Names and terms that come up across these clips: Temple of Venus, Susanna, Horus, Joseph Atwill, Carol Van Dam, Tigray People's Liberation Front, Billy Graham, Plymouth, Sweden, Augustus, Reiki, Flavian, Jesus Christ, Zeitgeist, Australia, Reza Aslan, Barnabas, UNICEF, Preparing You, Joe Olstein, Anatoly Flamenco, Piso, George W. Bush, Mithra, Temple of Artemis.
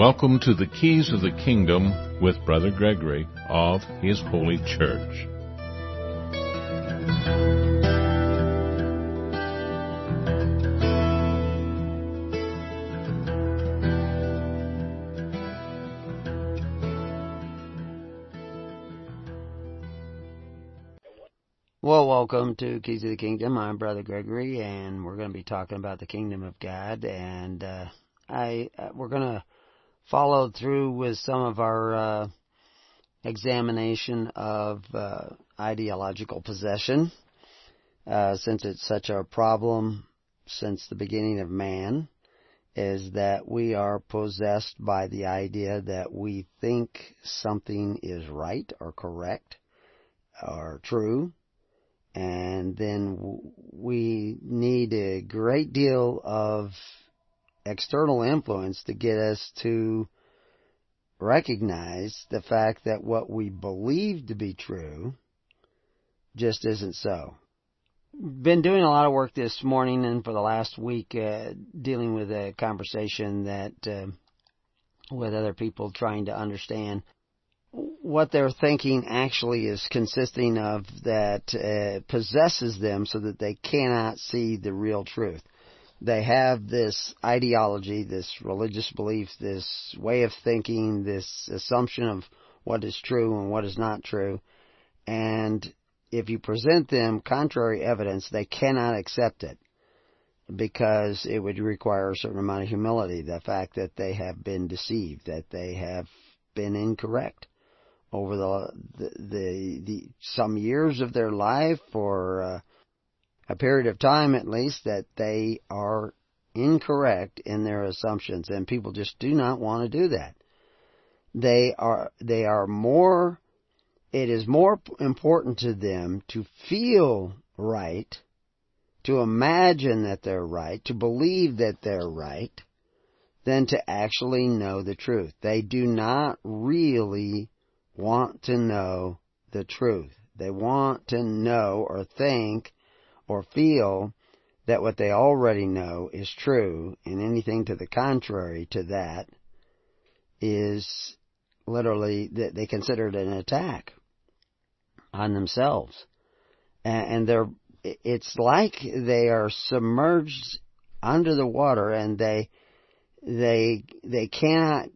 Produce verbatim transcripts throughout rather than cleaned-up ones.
Welcome to the Keys of the Kingdom with Brother Gregory of His Holy Church. Well, welcome to Keys of the Kingdom. I'm Brother Gregory, and we're going to be talking about the Kingdom of God, and uh, I uh, we're going to followed through with some of our uh, examination of uh, ideological possession, uh, since it's such a problem since the beginning of man, is that we are possessed by the idea that we think something is right or correct or true, and then w- we need a great deal of external influence to get us to recognize the fact that what we believe to be true just isn't so. Been doing a lot of work this morning and for the last week uh, dealing with a conversation that uh, with other people trying to understand what their thinking actually is consisting of that uh, possesses them so that they cannot see the real truth. They have this ideology, this religious belief, this way of thinking, this assumption of what is true and what is not true. And if you present them contrary evidence, they cannot accept it because it would require a certain amount of humility, the fact that they have been deceived, that they have been incorrect over the the, the, the some years of their life or uh, a period of time, at least, that they are incorrect in their assumptions, and people just do not want to do that. They are, they are more, it is more important to them to feel right, to imagine that they're right, to believe that they're right, than to actually know the truth. They do not really want to know the truth. They want to know or think or feel that what they already know is true, and anything to the contrary to that is literally, they consider it an attack on themselves. And they're, it's like they are submerged under the water, and they, they, they cannot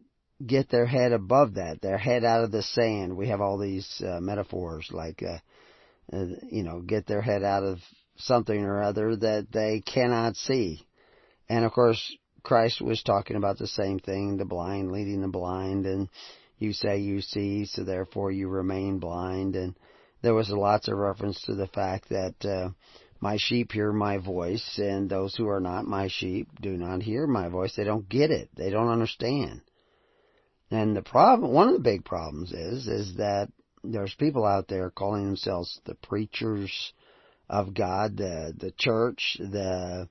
get their head above that, their head out of the sand. We have all these uh, metaphors like, uh, uh, you know, get their head out of something or other that they cannot see. And of course, Christ was talking about the same thing, the blind leading the blind, and you say you see, so therefore you remain blind. And there was lots of reference to the fact that uh, my sheep hear my voice, and those who are not my sheep do not hear my voice. They don't get it. They don't understand. And the problem, one of the big problems is, is that there's people out there calling themselves the preachers of God, the the church, the,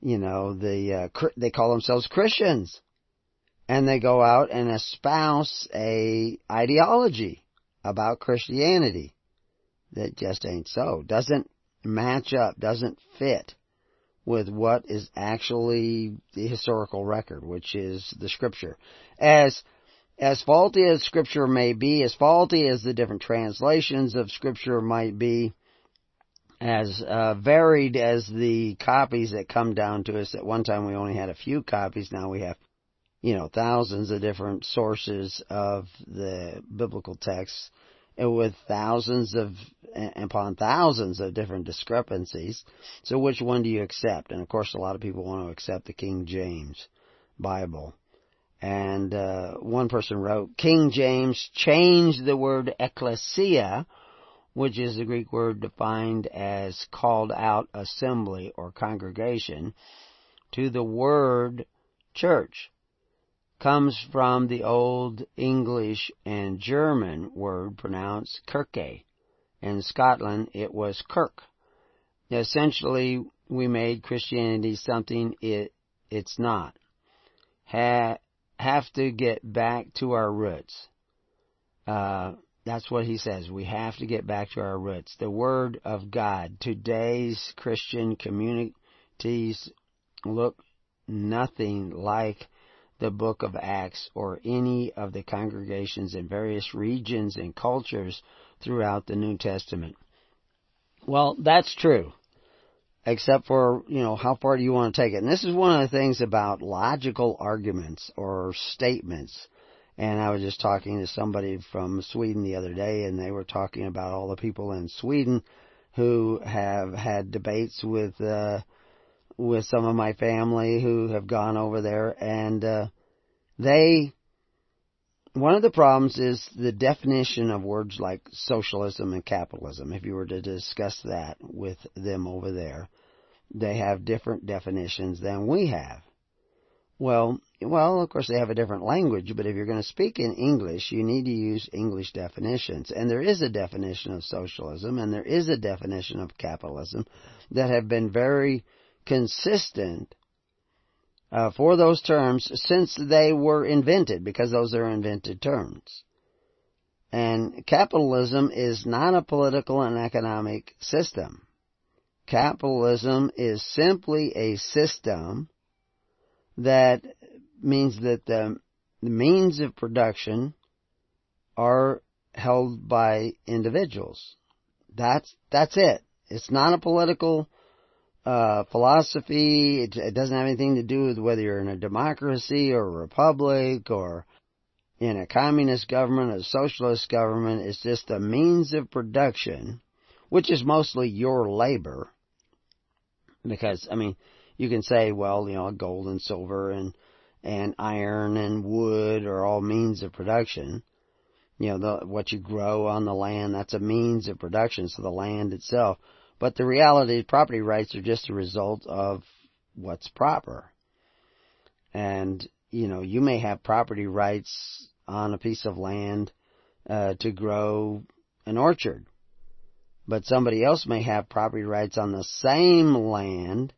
you know, the uh, cr- they call themselves Christians, and they go out and espouse a ideology about Christianity that just ain't so, doesn't match up, doesn't fit with what is actually the historical record, which is the Scripture. As As faulty as Scripture may be, as faulty as the different translations of Scripture might be, as uh, varied as the copies that come down to us. At one time we only had a few copies. Now we have, you know, thousands of different sources of the biblical texts, and with thousands of, and upon thousands of different discrepancies. So which one do you accept? And of course a lot of people want to accept the King James Bible. And uh, one person wrote, King James changed the word ecclesia, which is the Greek word defined as called out assembly or congregation, to the word church. Comes from the Old English and German word pronounced kirke. In Scotland, it was kirk. Essentially, we made Christianity something it it's not. Ha, have to get back to our roots. Uh... That's what he says. We have to get back to our roots. The Word of God. Today's Christian communities look nothing like the book of Acts or any of the congregations in various regions and cultures throughout the New Testament. Well, that's true, except for, you know, how far do you want to take it? And this is one of the things about logical arguments or statements. And I was just talking to somebody from Sweden the other day, and they were talking about all the people in Sweden who have had debates with uh, with some of my family who have gone over there. And uh, they, one of the problems is the definition of words like socialism and capitalism. If you were to discuss that with them over there, they have different definitions than we have. Well, well, of course, they have a different language, but if you're going to speak in English, you need to use English definitions. And there is a definition of socialism, and there is a definition of capitalism that have been very consistent uh, for those terms since they were invented, because those are invented terms. And capitalism is not a political and economic system. Capitalism is simply a system that means that the means of production are held by individuals. That's that's it. It's not a political uh, philosophy. It, it doesn't have anything to do with whether you're in a democracy or a republic or in a communist government or a socialist government. It's just the means of production, which is mostly your labor. Because, I mean, you can say, well, you know, gold and silver and and iron and wood are all means of production. You know, the, what you grow on the land, that's a means of production, so the land itself. But the reality is property rights are just a result of what's proper. And, you know, you may have property rights on a piece of land uh, to grow an orchard. But somebody else may have property rights on the same land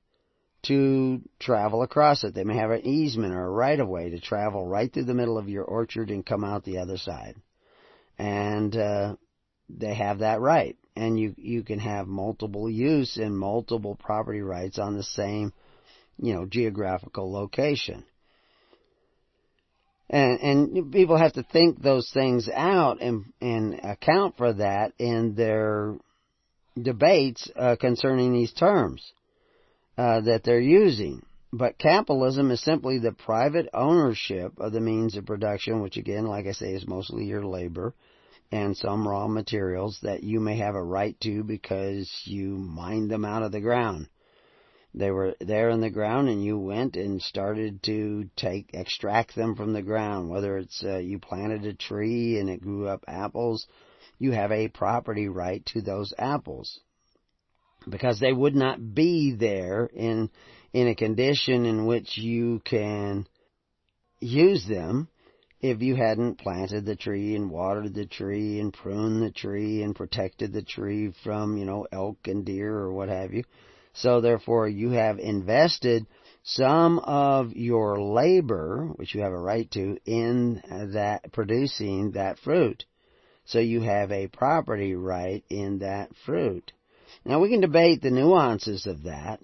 to travel across it. They may have an easement or a right-of-way to travel right through the middle of your orchard and come out the other side. And uh, they have that right. And you, you can have multiple use and multiple property rights on the same, you know, geographical location. And, and people have to think those things out and, and account for that in their debates uh, concerning these terms Uh, that they're using. But capitalism is simply the private ownership of the means of production, which again, like I say, is mostly your labor and some raw materials that you may have a right to because you mined them out of the ground. They were there in the ground and you went and started to take, extract them from the ground. Whether it's uh, you planted a tree and it grew up apples, you have a property right to those apples, because they would not be there in in a condition in which you can use them if you hadn't planted the tree and watered the tree and pruned the tree and protected the tree from, you know, elk and deer or what have you. So therefore you have invested some of your labor, which you have a right to, in that producing that fruit. So you have a property right in that fruit. Now, we can debate the nuances of that.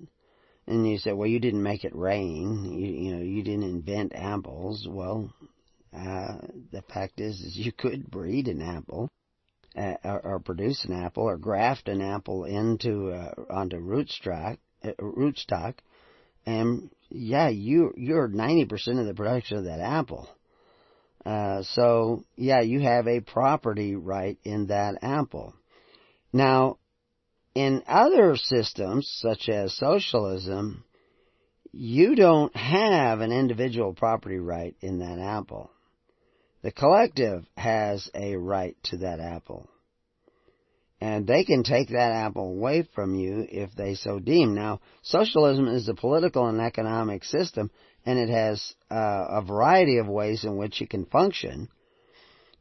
And you say, well, you didn't make it rain. You, you know, you didn't invent apples. Well, uh, the fact is, is you could breed an apple uh, or, or produce an apple or graft an apple into uh, onto rootstock, uh, rootstock. And, yeah, you, you're ninety percent of the production of that apple. Uh, so, yeah, you have a property right in that apple. Now, in other systems, such as socialism, you don't have an individual property right in that apple. The collective has a right to that apple. And they can take that apple away from you if they so deem. Now, socialism is a political and economic system, and it has uh, a variety of ways in which it can function.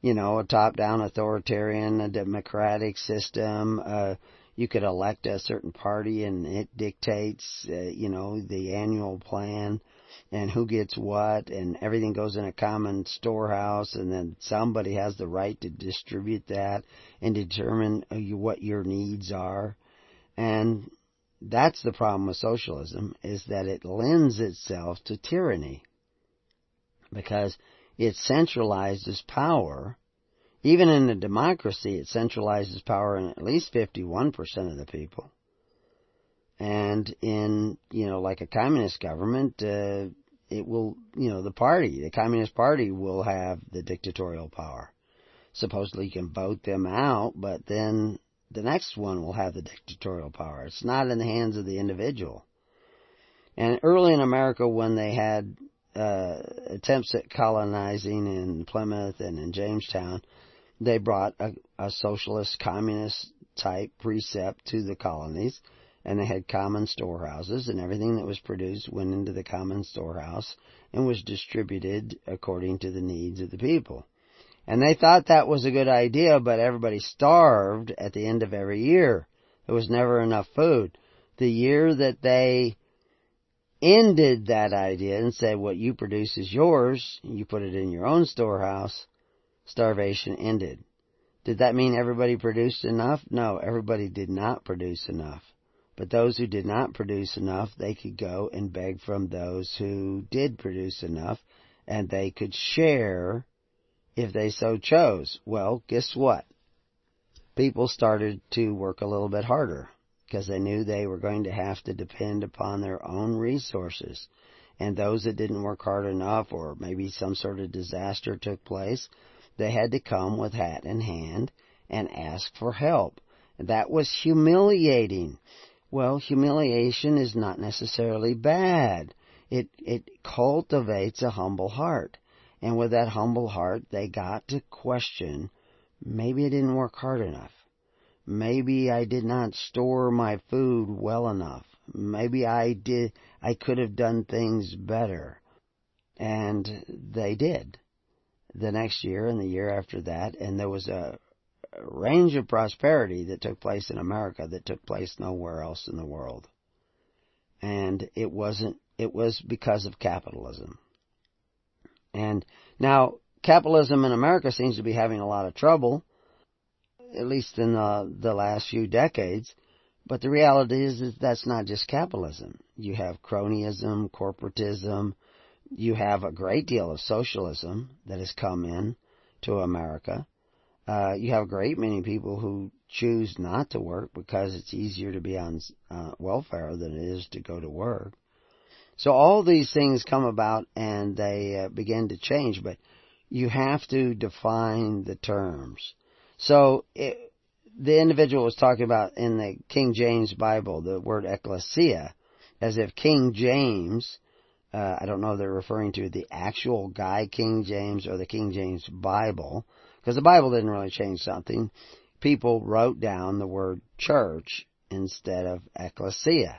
You know, a top-down authoritarian, a democratic system, uh you could elect a certain party and it dictates, uh, you know, the annual plan and who gets what, and everything goes in a common storehouse, and then somebody has the right to distribute that and determine what your needs are. And that's the problem with socialism, is that it lends itself to tyranny. because it centralizes power. Even in a democracy, it centralizes power in at least fifty-one percent of the people. And in, you know, like a communist government, uh, it will, you know, the party, the Communist Party will have the dictatorial power. Supposedly you can vote them out, but then the next one will have the dictatorial power. It's not in the hands of the individual. And early in America, when they had uh, attempts at colonizing in Plymouth and in Jamestown, they brought a, a socialist, communist-type precept to the colonies, and they had common storehouses, and everything that was produced went into the common storehouse and was distributed according to the needs of the people. And they thought that was a good idea, but everybody starved at the end of every year. There was never enough food. The year that they ended that idea and said, what you produce is yours, you put it in your own storehouse, starvation ended. Did that mean everybody produced enough? No, everybody did not produce enough. But those who did not produce enough, they could go and beg from those who did produce enough, and they could share if they so chose. Well, guess what? People started to work a little bit harder, because they knew they were going to have to depend upon their own resources. And those that didn't work hard enough, or maybe some sort of disaster took place, they had to come with hat in hand and ask for help. And that was humiliating. Well, humiliation is not necessarily bad. It, it cultivates a humble heart. And with that humble heart, they got to question, maybe I didn't work hard enough. Maybe I did not store my food well enough. Maybe I did. I could have done things better. And they did. The next year and the year after that, and there was a range of prosperity that took place in America that took place nowhere else in the world. And it wasn't, it was because of capitalism. And now capitalism in America seems to be having a lot of trouble, at least in the, the last few decades. But the reality is that that's not just capitalism. You have cronyism, corporatism. You have a great deal of socialism that has come in to America. Uh, you have a great many people who choose not to work because it's easier to be on uh, welfare than it is to go to work. So all these things come about and they uh, begin to change, but you have to define the terms. So it, the individual was talking about in the King James Bible, the word ecclesia, as if King James, uh, I don't know if they're referring to the actual guy King James or the King James Bible, because the Bible didn't really change something. People wrote down the word church instead of ecclesia.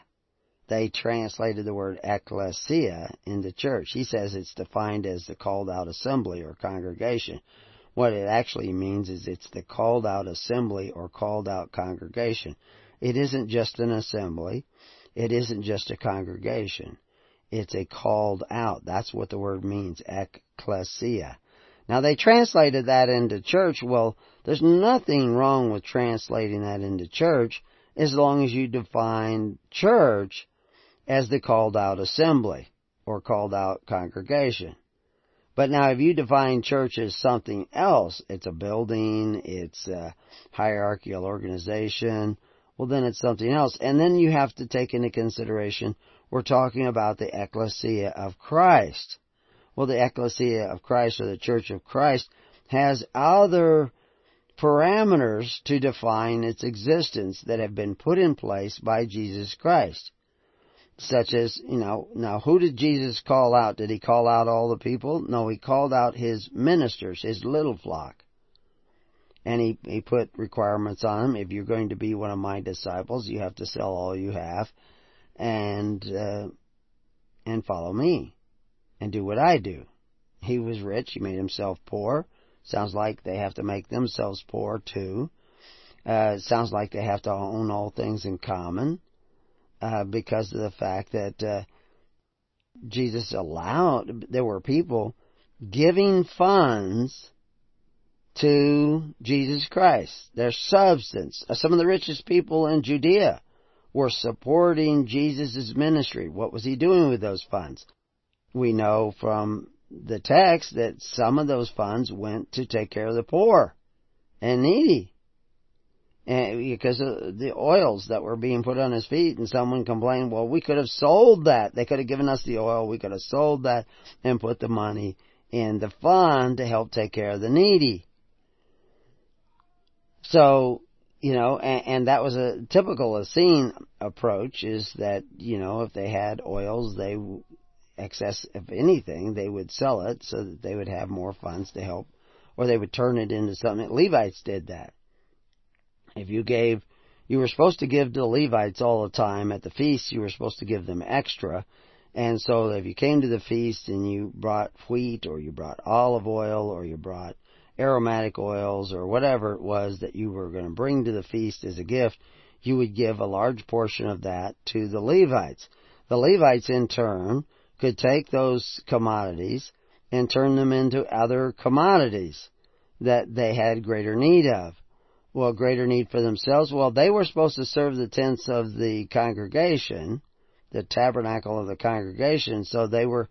They translated the word ecclesia into church. He says it's defined as the called out assembly or congregation. What it actually means is it's the called-out assembly or called-out congregation. It isn't just an assembly. It isn't just a congregation. It's a called-out. That's what the word means, ecclesia. Now, they translated that into church. Well, there's nothing wrong with translating that into church as long as you define church as the called-out assembly or called-out congregation. But now if you define church as something else, it's a building, it's a hierarchical organization, well then it's something else. And then you have to take into consideration, we're talking about the ecclesia of Christ. Well, the ecclesia of Christ or the church of Christ has other parameters to define its existence that have been put in place by Jesus Christ. Such as, you know, now who did Jesus call out? Did he call out all the people? No, he called out his ministers, his little flock. And he, he put requirements on them. If you're going to be one of my disciples, you have to sell all you have and, uh, and follow me and do what I do. He was rich. He made himself poor. Sounds like they have to make themselves poor too. Uh, sounds like they have to own all things in common. Uh, because of the fact that uh, Jesus allowed, there were people giving funds to Jesus Christ, their substance. Some of the richest people in Judea were supporting Jesus' ministry. What was he doing with those funds? We know from the text that some of those funds went to take care of the poor and needy. And because of the oils that were being put on his feet, and someone complained, well, we could have sold that. They could have given us the oil. We could have sold that and put the money in the fund to help take care of the needy. So, you know, and, and that was a typical Essene approach, is that, you know, if they had oils, they, excess of anything, they would sell it so that they would have more funds to help, or they would turn it into something. Levites did that. If you gave, you were supposed to give to the Levites all the time at the feast, you were supposed to give them extra. And so if you came to the feast and you brought wheat, or you brought olive oil, or you brought aromatic oils, or whatever it was that you were going to bring to the feast as a gift, you would give a large portion of that to the Levites. The Levites in turn could take those commodities and turn them into other commodities that they had greater need of. Well, greater need for themselves. Well, they were supposed to serve the tents of the congregation, the tabernacle of the congregation, so they were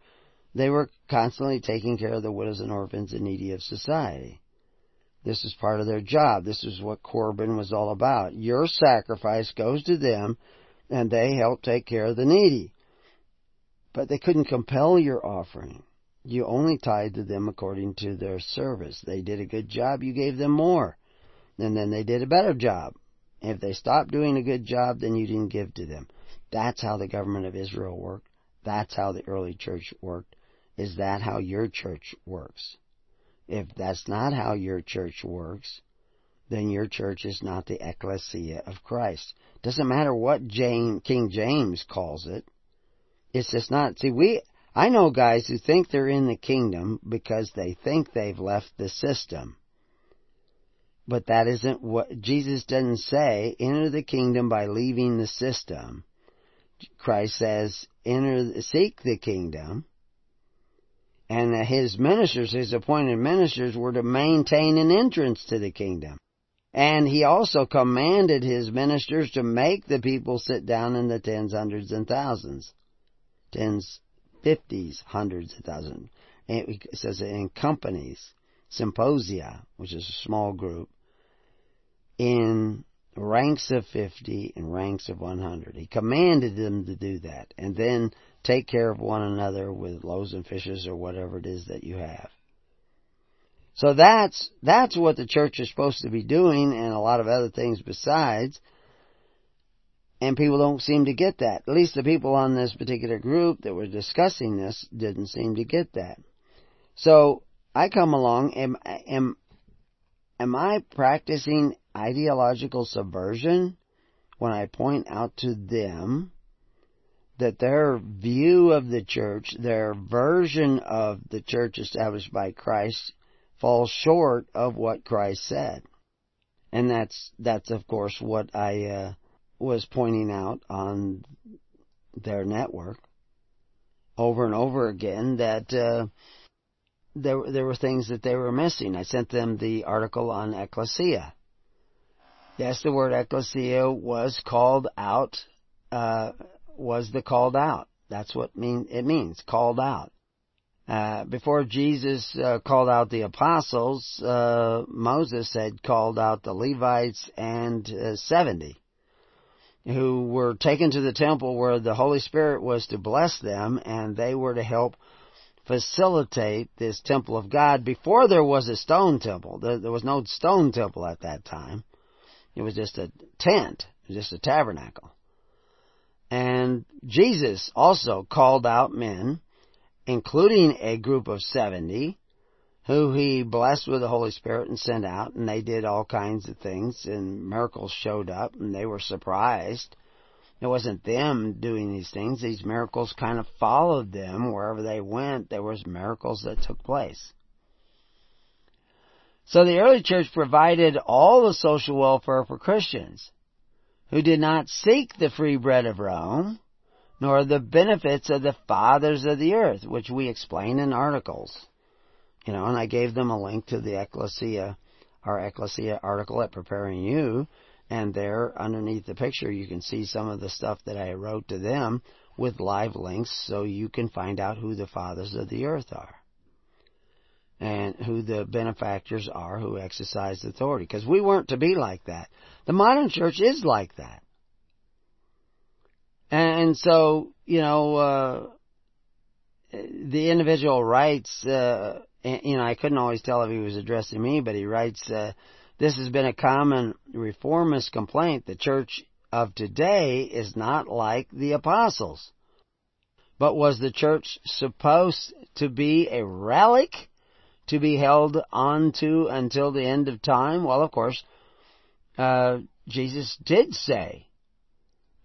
they were constantly taking care of the widows and orphans and needy of society. This is part of their job. This is what Corbin was all about. Your sacrifice goes to them, and they help take care of the needy. But they couldn't compel your offering. You only tied to them according to their service. They did a good job, you gave them more. And then they did a better job. If they stopped doing a good job, then you didn't give to them. That's how the government of Israel worked. That's how the early church worked. Is that how your church works? If that's not how your church works, then your church is not the Ecclesia of Christ. Doesn't matter what James, King James calls it. It's just not. See, we I know guys who think they're in the kingdom because they think they've left the system. But that isn't what Jesus doesn't say. Enter the kingdom by leaving the system. Christ says, enter, seek the kingdom. And that his ministers, his appointed ministers, were to maintain an entrance to the kingdom. And he also commanded his ministers to make the people sit down in the tens, hundreds, and thousands. Tens, fifties, hundreds, and thousands. And it says in companies. Symposia, which is a small group, in ranks of fifty and ranks of one hundred. He commanded them to do that, and then take care of one another with loaves and fishes or whatever it is that you have. So that's that's what the church is supposed to be doing, and a lot of other things besides. And people don't seem to get that. At least the people on this particular group that were discussing this didn't seem to get that. So I come along, am, am, am I practicing ideological subversion when I point out to them that their view of the church, their version of the church established by Christ, falls short of what Christ said? And that's, that's of course, what I uh, was pointing out on their network over and over again, that... Uh, There, there were things that they were missing. I sent them the article on ecclesia. Yes, the word ecclesia was called out, uh, was the called out. That's what mean, it means, called out. Uh, before Jesus uh, called out the apostles, uh, Moses had called out the Levites and uh, seventy, who were taken to the temple where the Holy Spirit was to bless them, and they were to help facilitate this temple of God before there was a stone temple. There, there was no stone temple at that time. It was just a tent, just a tabernacle. And Jesus also called out men, including a group of seventy, who he blessed with the Holy Spirit and sent out, and they did all kinds of things, and miracles showed up, and they were surprised. It wasn't them doing these things. These miracles kind of followed them. Wherever they went, there was miracles that took place. So the early church provided all the social welfare for Christians who did not seek the free bread of Rome, nor the benefits of the fathers of the earth, which we explain in articles. You know, and I gave them a link to the Ecclesia, our Ecclesia article at Preparing You. And there, underneath the picture, you can see some of the stuff that I wrote to them with live links, so you can find out who the fathers of the earth are. and who the benefactors are who exercise authority. Because we weren't to be like that. The modern church is like that. And so, you know, uh, the individual writes, uh, you know, I couldn't always tell if he was addressing me, but he writes, uh, this has been a common reformist complaint. The church of today is not like the apostles. But was the church supposed to be a relic to be held onto until the end of time? Well, of course, uh, Jesus did say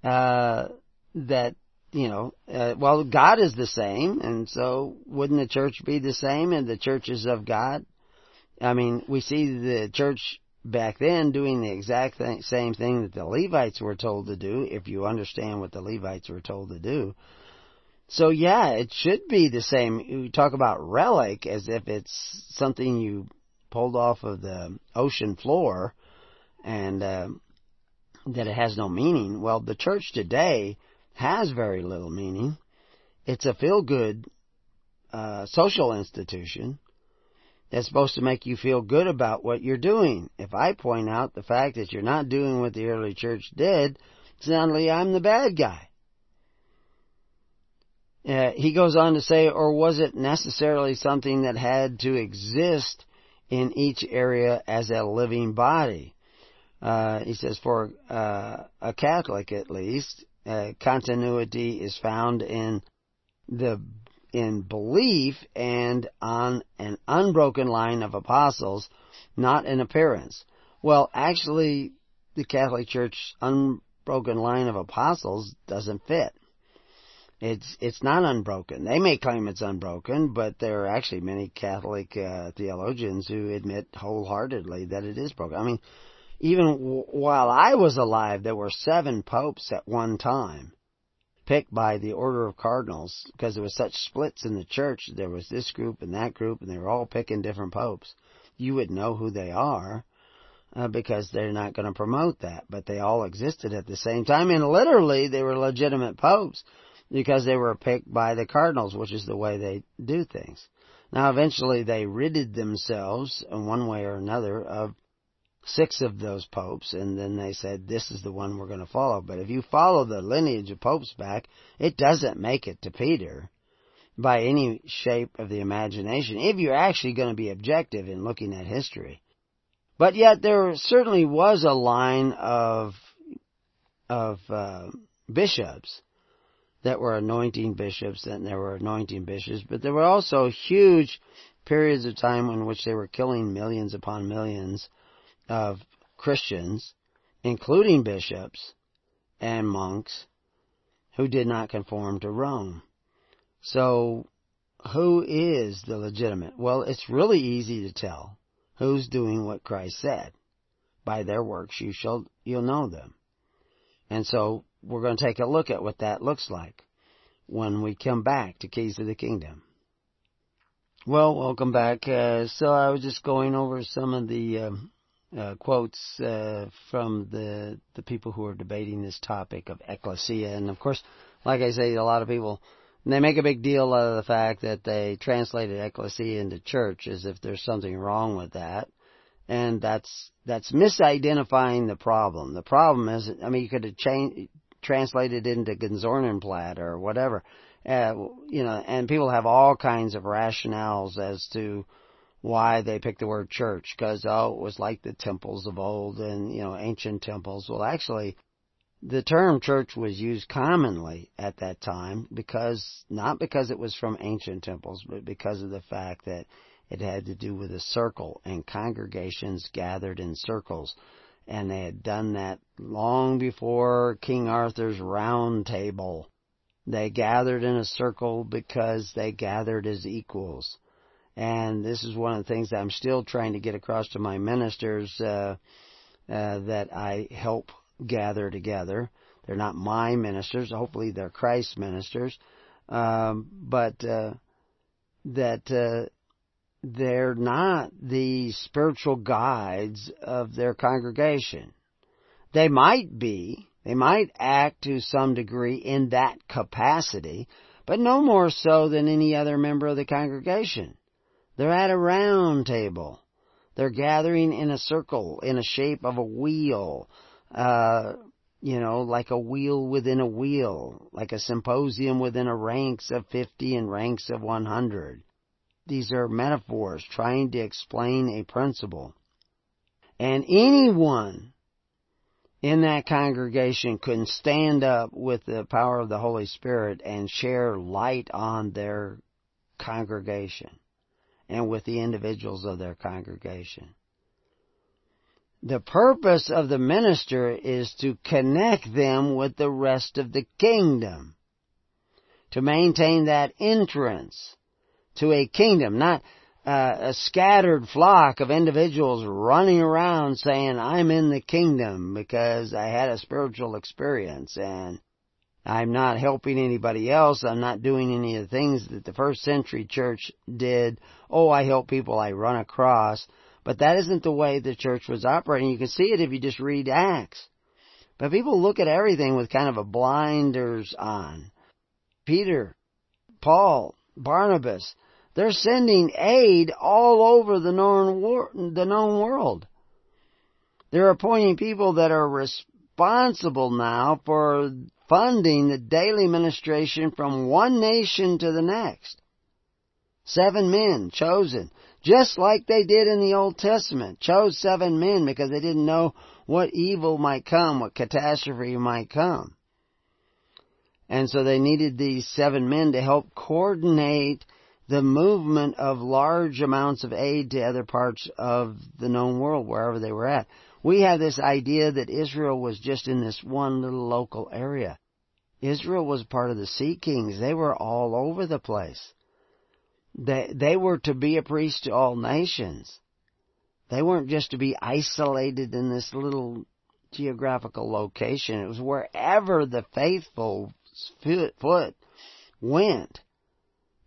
uh, that, you know, uh, well, God is the same, and so wouldn't the church be the same and the churches of God? I mean, we see the church back then doing the exact th- same thing that the Levites were told to do, if you understand what the Levites were told to do. So, yeah, it should be the same. You talk about relic as if it's something you pulled off of the ocean floor and uh, that it has no meaning. Well, the church today has very little meaning. It's a feel-good uh, social institution that's supposed to make you feel good about what you're doing. If I point out the fact that you're not doing what the early church did, suddenly I'm the bad guy. Uh, he goes on to say, or was it necessarily something that had to exist in each area as a living body? Uh, he says, for uh, a Catholic at least, uh, continuity is found in the in belief and on an unbroken line of apostles, not in appearance. Well, actually, the Catholic Church's unbroken line of apostles doesn't fit. It's it's not unbroken. They may claim it's unbroken, but there are actually many Catholic uh, theologians who admit wholeheartedly that it is broken. I mean, even w- while I was alive, there were seven popes at one time, picked by the order of cardinals, because there was such splits in the church. There was this group and that group, and they were all picking different popes. You would know who they are uh, because they're not going to promote that, but they all existed at the same time, and literally they were legitimate popes, because they were picked by the cardinals, which is the way they do things. Now, eventually, they ridded themselves, in one way or another, of six of those popes, and then they said, this is the one we're going to follow. But if you follow the lineage of popes back, it doesn't make it to Peter by any shape of the imagination, if you're actually going to be objective in looking at history. But yet, there certainly was a line of of uh, bishops that were anointing bishops, and there were anointing bishops, but there were also huge periods of time in which they were killing millions upon millions of Christians, including bishops and monks, who did not conform to Rome. So, who is the legitimate? Well, it's really easy to tell who's doing what Christ said. By their works you shall, you'll know them. And so, we're going to take a look at what that looks like when we come back to Keys to the Kingdom. Well, welcome back. Uh, so I was just going over some of the um, uh, quotes uh, from the the people who are debating this topic of ecclesia. And, of course, like I say, a lot of people, they make a big deal out of the fact that they translated ecclesia into church as if there's something wrong with that. And that's that's misidentifying the problem. The problem is, I mean, you could have changed... translated into Gonzornenplatt or whatever, uh, you know, and people have all kinds of rationales as to why they picked the word church, because, oh, it was like the temples of old and, you know, ancient temples. Well, actually, the term church was used commonly at that time, because, not because it was from ancient temples, but because of the fact that it had to do with a circle and congregations gathered in circles. And they had done that long before King Arthur's Round Table. They gathered in a circle because they gathered as equals. And this is one of the things that I'm still trying to get across to my ministers, uh, uh, that I help gather together. They're not my ministers. Hopefully they're Christ's ministers. Um, but uh, that... Uh, They're not the spiritual guides of their congregation. They might be. They might act to some degree in that capacity, but no more so than any other member of the congregation. They're at a round table. They're gathering in a circle, in a shape of a wheel, uh, you know, like a wheel within a wheel, like a symposium within a ranks of fifty and ranks of one hundred. These are metaphors trying to explain a principle. And anyone in that congregation couldn't stand up with the power of the Holy Spirit and share light on their congregation and with the individuals of their congregation. The purpose of the minister is to connect them with the rest of the kingdom, to maintain that entrance to a kingdom, not uh, a scattered flock of individuals running around saying, I'm in the kingdom because I had a spiritual experience and I'm not helping anybody else. I'm not doing any of the things that the first century church did. Oh, I help people I run across. But that isn't the way the church was operating. You can see it if you just read Acts. But people look at everything with kind of a blinders on. Peter, Paul, Barnabas, they're sending aid all over the known, wor- the known world. They're appointing people that are responsible now for funding the daily ministration from one nation to the next. Seven men chosen, just like they did in the Old Testament, chose seven men because they didn't know what evil might come, what catastrophe might come. And so they needed these seven men to help coordinate the movement of large amounts of aid to other parts of the known world, wherever they were at. We have this idea that Israel was just in this one little local area. Israel was part of the Sea Kings. They were all over the place. They, they were to be a priest to all nations. They weren't just to be isolated in this little geographical location. It was wherever the faithful foot went.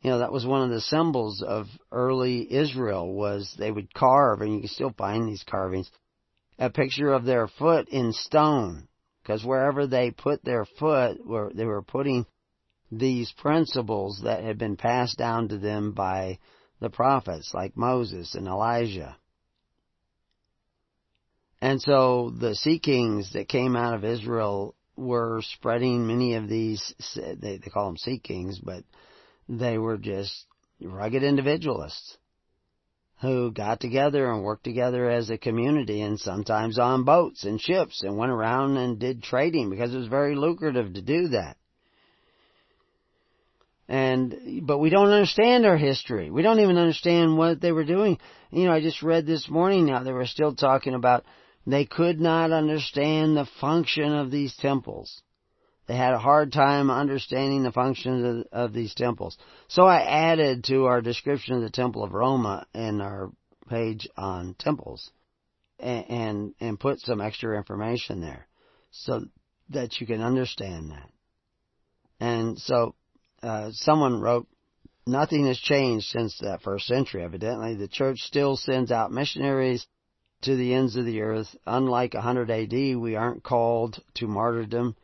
You know, that was one of the symbols of early Israel, was they would carve, and you can still find these carvings, a picture of their foot in stone, because wherever they put their foot, where they were putting these principles that had been passed down to them by the prophets, like Moses and Elijah. And so the sea kings that came out of Israel were spreading many of these, they, they call them sea kings, but they were just rugged individualists who got together and worked together as a community, and sometimes on boats and ships, and went around and did trading because it was very lucrative to do that. And but we don't understand our history. We don't even understand what they were doing. You know, I just read this morning now, they were still talking about they could not understand the function of these temples. They had a hard time understanding the functions of, of these temples. So I added to our description of the Temple of Roma in our page on temples, and, and, and put some extra information there so that you can understand that. And so uh, someone wrote, nothing has changed since that first century. Evidently, the church still sends out missionaries to the ends of the earth. Unlike one hundred A D, we aren't called to martyrdom.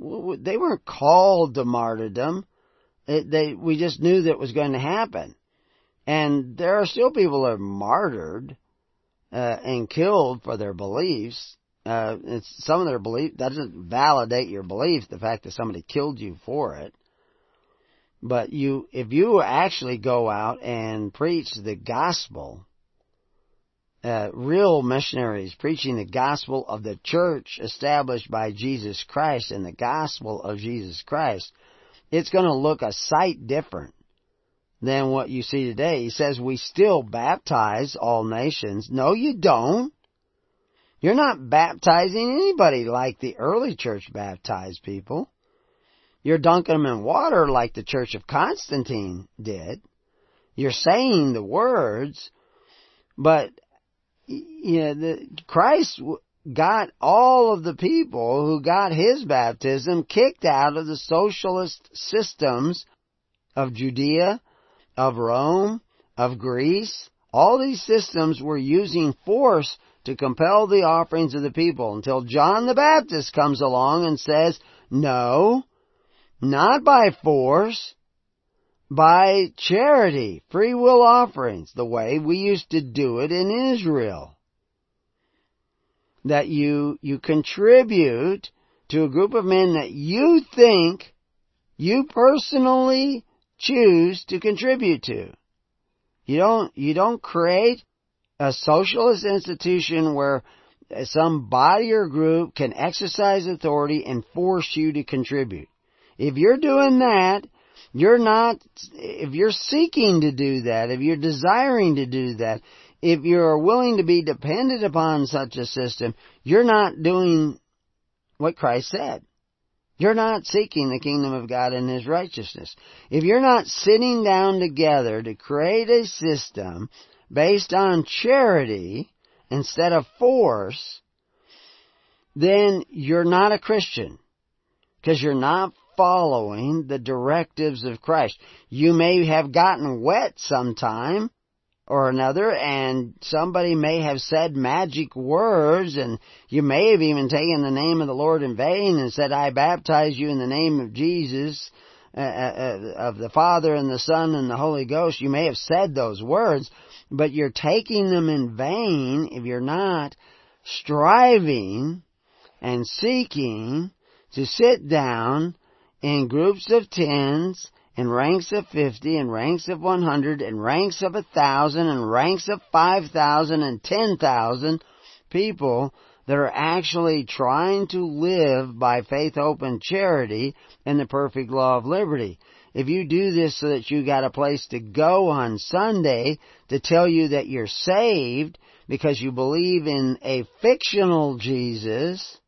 They weren't called to martyrdom. It, they, we just knew that it was going to happen. And there are still people that are martyred uh, and killed for their beliefs. Uh, it's some of their belief, that doesn't validate your belief, the fact that somebody killed you for it. But you, if you actually go out and preach the gospel, Uh, real missionaries preaching the gospel of the church established by Jesus Christ and the gospel of Jesus Christ, it's going to look a sight different than what you see today. He says, we still baptize all nations. No, you don't. You're not baptizing anybody like the early church baptized people. You're dunking them in water like the church of Constantine did. You're saying the words, but yeah, the, Christ got all of the people who got his baptism kicked out of the socialist systems of Judea, of Rome, of Greece. All these systems were using force to compel the offerings of the people until John the Baptist comes along and says, no, not by force, by charity, free will offerings, the way we used to do it in Israel. That you, you contribute to a group of men that you think you personally choose to contribute to. You don't, you don't create a socialist institution where some body or group can exercise authority and force you to contribute. If you're doing that, you're not, if you're seeking to do that, if you're desiring to do that, if you're willing to be dependent upon such a system, you're not doing what Christ said. You're not seeking the kingdom of God and His righteousness. If you're not sitting down together to create a system based on charity instead of force, then you're not a Christian, because you're not following the directives of Christ. You may have gotten wet sometime or another, and somebody may have said magic words, and you may have even taken the name of the Lord in vain and said, I baptize you in the name of Jesus, uh, uh, of the Father and the Son and the Holy Ghost. You may have said those words, but you're taking them in vain if you're not striving and seeking to sit down in groups of tens, in ranks of fifty, in ranks of one hundred, in ranks of one thousand, in ranks of five thousand, and ten thousand people that are actually trying to live by faith, hope, and charity and the perfect law of liberty. If you do this so that you got a place to go on Sunday to tell you that you're saved because you believe in a fictional Jesus,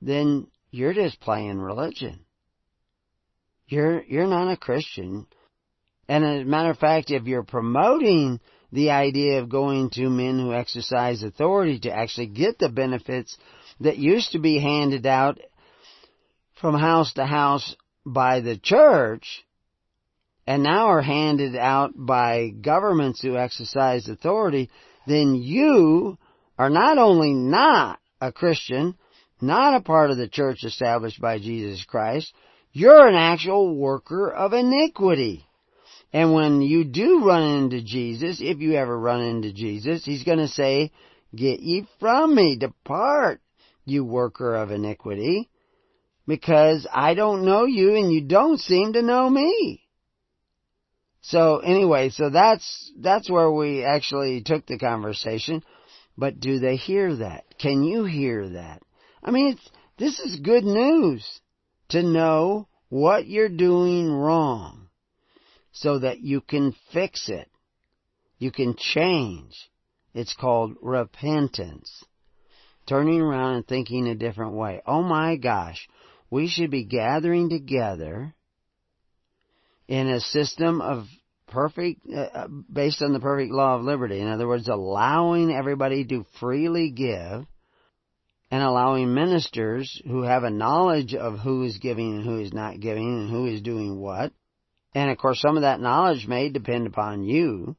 then you're just playing religion. You're, you're not a Christian. And as a matter of fact, if you're promoting the idea of going to men who exercise authority to actually get the benefits that used to be handed out from house to house by the church, and now are handed out by governments who exercise authority, then you are not only not a Christian, not a part of the church established by Jesus Christ, you're an actual worker of iniquity. And when you do run into Jesus, if you ever run into Jesus, He's going to say, get ye from me, depart, you worker of iniquity, because I don't know you and you don't seem to know me. So anyway, so that's, that's where we actually took the conversation. But do they hear that? Can you hear that? I mean, it's, this is good news. To know what you're doing wrong so that you can fix it. You can change. It's called repentance. Turning around and thinking a different way. Oh my gosh, we should be gathering together in a system of perfect, uh, based on the perfect law of liberty. In other words, allowing everybody to freely give, and allowing ministers who have a knowledge of who is giving and who is not giving and who is doing what. And of course, some of that knowledge may depend upon you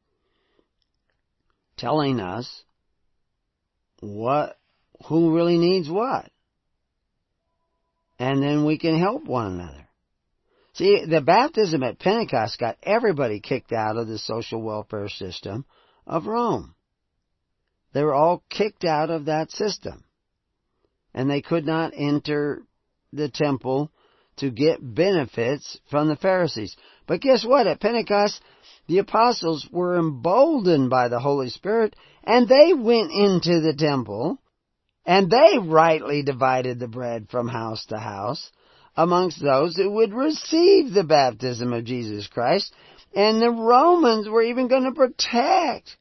telling us what, who really needs what. And then we can help one another. See, the baptism at Pentecost got everybody kicked out of the social welfare system of Rome. They were all kicked out of that system. And they could not enter the temple to get benefits from the Pharisees. But guess what? At Pentecost, the apostles were emboldened by the Holy Spirit, and they went into the temple, and they rightly divided the bread from house to house amongst those who would receive the baptism of Jesus Christ. And the Romans were even going to protect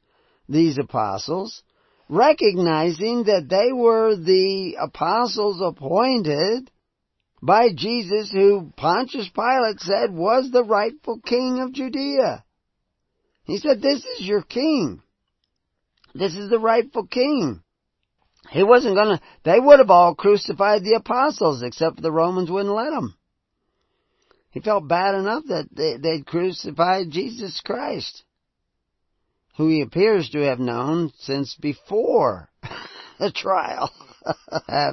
these apostles, recognizing that they were the apostles appointed by Jesus, who Pontius Pilate said was the rightful king of Judea. He said, this is your king. This is the rightful king. He wasn't going to, they would have all crucified the apostles, except the Romans wouldn't let them. He felt bad enough that they, they'd crucified Jesus Christ, who he appears to have known since before the trial,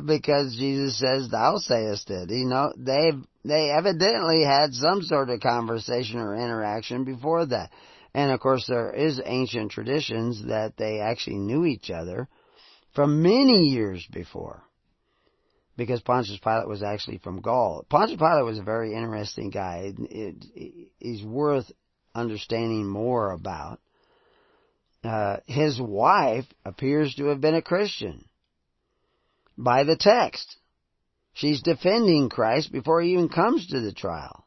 because Jesus says, thou sayest it. You know, they've they evidently had some sort of conversation or interaction before that. And, of course, there is ancient traditions that they actually knew each other from many years before, because Pontius Pilate was actually from Gaul. Pontius Pilate was a very interesting guy. It, it, he's worth understanding more about. Uh, his wife appears to have been a Christian by the text. She's defending Christ before he even comes to the trial.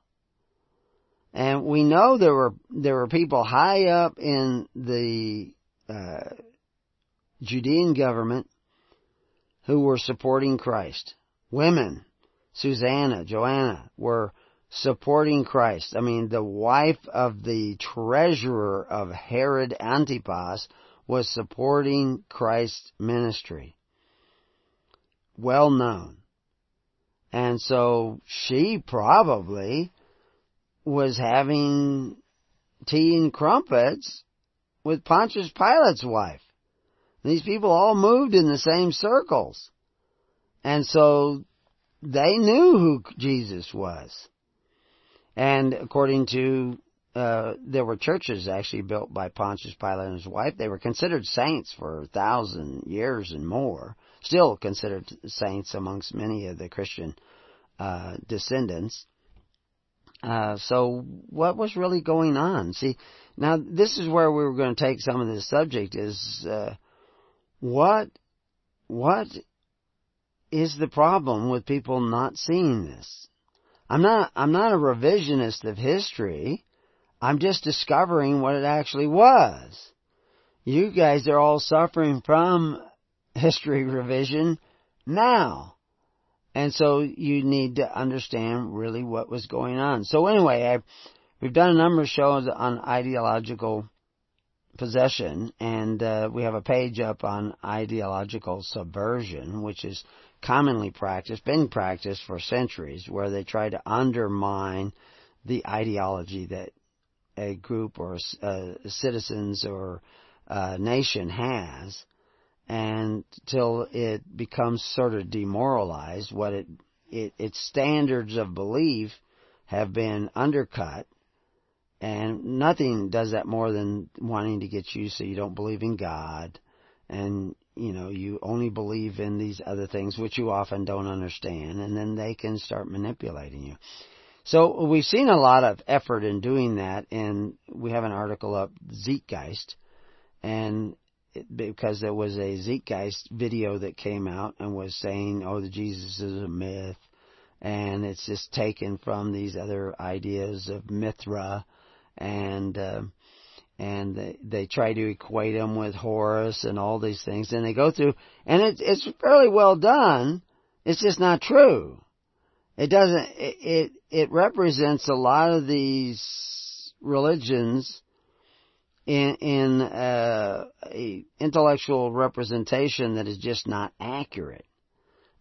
And we know there were there were people high up in the uh, Judean government who were supporting Christ. Women, Susanna, Joanna, were supporting Christ. I mean, the wife of the treasurer of Herod Antipas was supporting Christ's ministry. Well known. And so she probably was having tea and crumpets with Pontius Pilate's wife. These people all moved in the same circles. And so they knew who Jesus was. And according to, uh, there were churches actually built by Pontius Pilate and his wife. They were considered saints for a thousand years and more. Still considered saints amongst many of the Christian, uh, descendants. Uh, so what was really going on? See, now this is where we were going to take some of this subject is, uh, what, what is the problem with people not seeing this? I'm not, I'm not a revisionist of history. I'm just discovering what it actually was. You guys are all suffering from history revision now. And so you need to understand really what was going on. So anyway, I've, we've done a number of shows on ideological possession, and uh, we have a page up on ideological subversion, which is commonly practiced, been practiced for centuries, where they try to undermine the ideology that a group or uh, citizens or uh, nation has, and till it becomes sort of demoralized. What it, it its standards of belief have been undercut, and nothing does that more than wanting to get you so you don't believe in God, and you know you only believe in these other things which you often don't understand, and then they can start manipulating you. So we've seen a lot of effort in doing that, and we have an article up, Zeitgeist, and because there was a Zeitgeist video that came out and was saying, oh, the Jesus is a myth, and it's just taken from these other ideas of Mithra, and uh, and they, they try to equate him with Horus and all these things, and they go through, and it, it's fairly well done. It's just not true. It doesn't. It, it it represents a lot of these religions in, in uh, a intellectual representation that is just not accurate.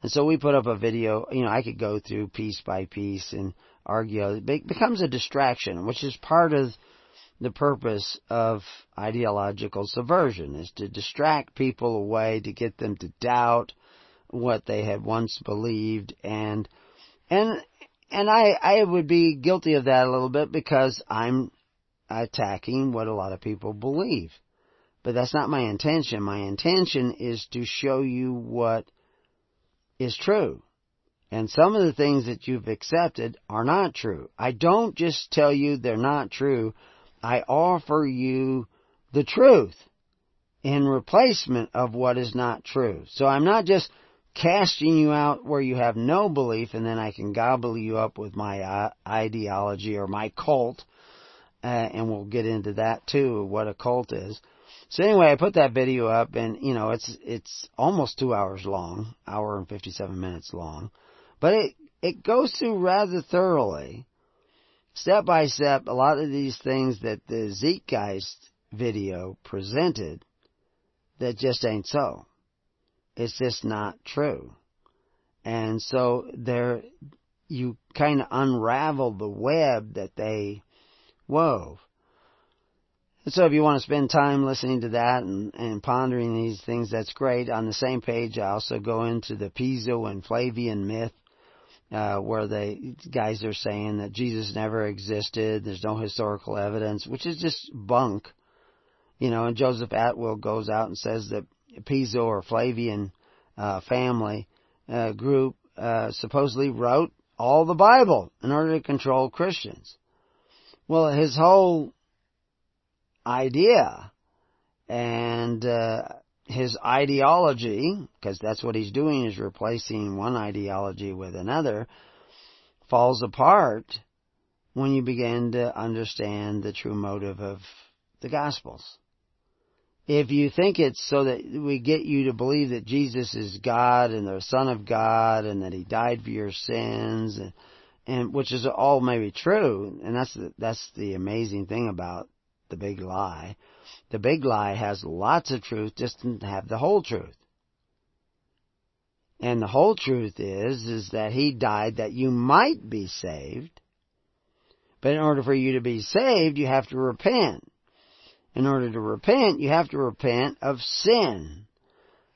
And so we put up a video, you know, I could go through piece by piece and argue. It becomes a distraction, which is part of the purpose of ideological subversion, is to distract people away, to get them to doubt what they had once believed. And and and I, I would be guilty of that a little bit, because I'm attacking what a lot of people believe. But that's not my intention. My intention is to show you what is true. And some of the things that you've accepted are not true. I don't just tell you they're not true. I offer you the truth in replacement of what is not true. So I'm not just casting you out where you have no belief, and then I can gobble you up with my ideology or my cult. Uh, and we'll get into that too, what a cult is. So anyway, I put that video up, and, you know, it's it's almost two hours long, hour and fifty-seven minutes long. But it, it goes through rather thoroughly, step by step, a lot of these things that the Zeitgeist video presented that just ain't so. It's just not true. And so there, you kind of unravel the web that they wove. So if you want to spend time listening to that and, and pondering these things, that's great. On the same page, I also go into the Piso and Flavian myth, uh, where they guys are saying that Jesus never existed, there's no historical evidence, which is just bunk. You know, and Joseph Atwill goes out and says that Piso or Flavian uh, family uh, group uh, supposedly wrote all the Bible in order to control Christians. Well, his whole idea and uh, his ideology, because that's what he's doing, is replacing one ideology with another, falls apart when you begin to understand the true motive of the Gospels. If you think it's so that we get you to believe that Jesus is God and the Son of God and that He died for your sins, and, and which is all maybe true, and that's the, that's the amazing thing about the big lie. The big lie has lots of truth, just doesn't have the whole truth. And the whole truth is, is that He died that you might be saved, but in order for you to be saved, you have to repent. In order to repent, you have to repent of sin.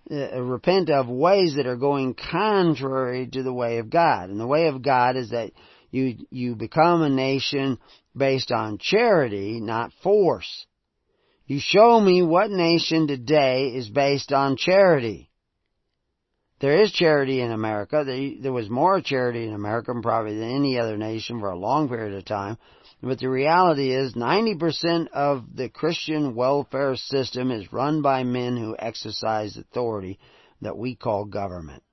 Uh, repent of ways that are going contrary to the way of God. And the way of God is that you you become a nation based on charity, not force. You show me what nation today is based on charity. There is charity in America. There, there was more charity in America probably than any other nation for a long period of time. But the reality is ninety percent of the Christian welfare system is run by men who exercise authority that we call government.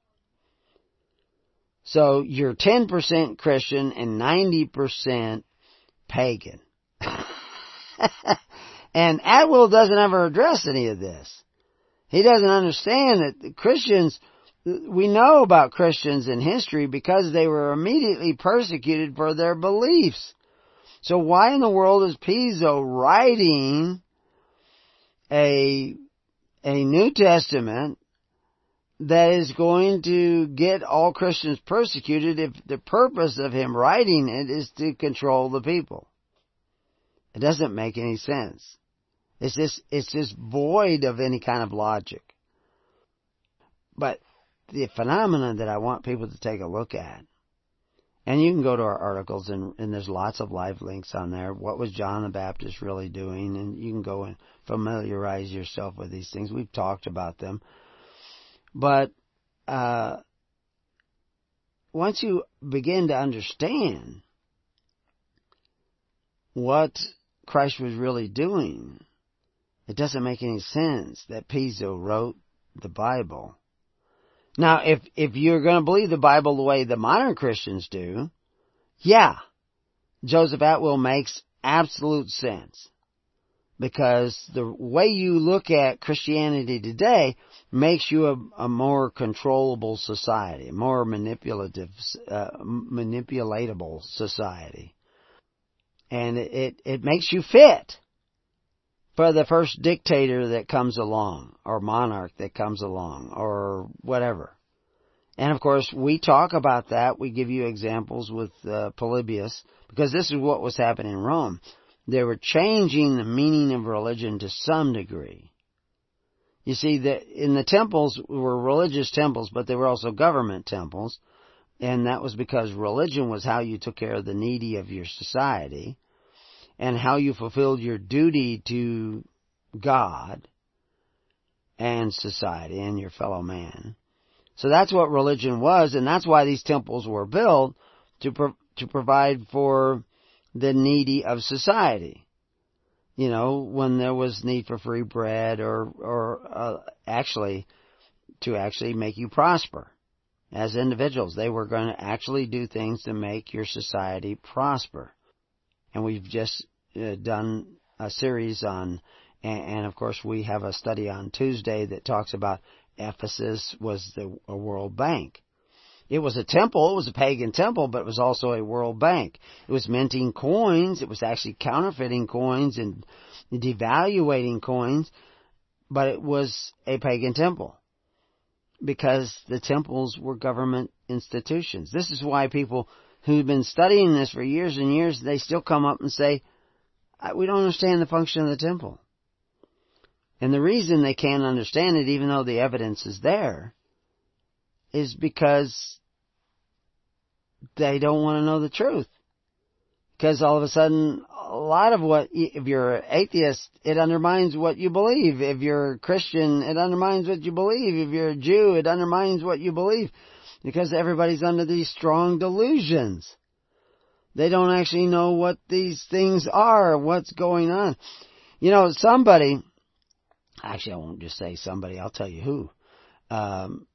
So you're ten percent Christian and ninety percent pagan. And Atwill doesn't ever address any of this. He doesn't understand that the Christians, we know about Christians in history because they were immediately persecuted for their beliefs. So why in the world is Piso writing a a New Testament that is going to get all Christians persecuted if the purpose of him writing it is to control the people? It doesn't make any sense. It's just, it's just void of any kind of logic. But the phenomenon that I want people to take a look at, and you can go to our articles, and, and there's lots of live links on there. What was John the Baptist really doing? And you can go and familiarize yourself with these things. We've talked about them. But uh, once you begin to understand what Christ was really doing, it doesn't make any sense that Piso wrote the Bible. Now, if, if you're going to believe the Bible the way the modern Christians do, yeah, Joseph Atwill makes absolute sense. Because the way you look at Christianity today makes you a, a more controllable society, a more manipulative, uh, manipulatable society. And it, it, it makes you fit for the first dictator that comes along, or monarch that comes along, or whatever. And of course, we talk about that. We give you examples with uh, Polybius, because this is what was happening in Rome. They were changing the meaning of religion to some degree. You see, that in the temples were religious temples, but they were also government temples. And that was because religion was how you took care of the needy of your society, and how you fulfilled your duty to God and society and your fellow man. So that's what religion was, and that's why these temples were built, to pro- to provide for the needy of society. You know, when there was need for free bread, or or uh, actually to actually make you prosper as individuals, they were going to actually do things to make your society prosper. And we've just uh, done a series on, and, and of course we have a study on Tuesday that talks about Ephesus was the, a world bank. It was a temple, it was a pagan temple, but it was also a world bank. It was minting coins, it was actually counterfeiting coins and devaluating coins, but it was a pagan temple. Because the temples were government institutions. This is why people who've been studying this for years and years, they still come up and say, we don't understand the function of the temple. And the reason they can't understand it, even though the evidence is there, is because they don't want to know the truth. Because all of a sudden, a lot of what, if you're an atheist, it undermines what you believe. If you're a Christian, it undermines what you believe. If you're a Jew, it undermines what you believe. Because everybody's under these strong delusions. They don't actually know what these things are, what's going on. You know, somebody, actually I won't just say somebody, I'll tell you who. Um,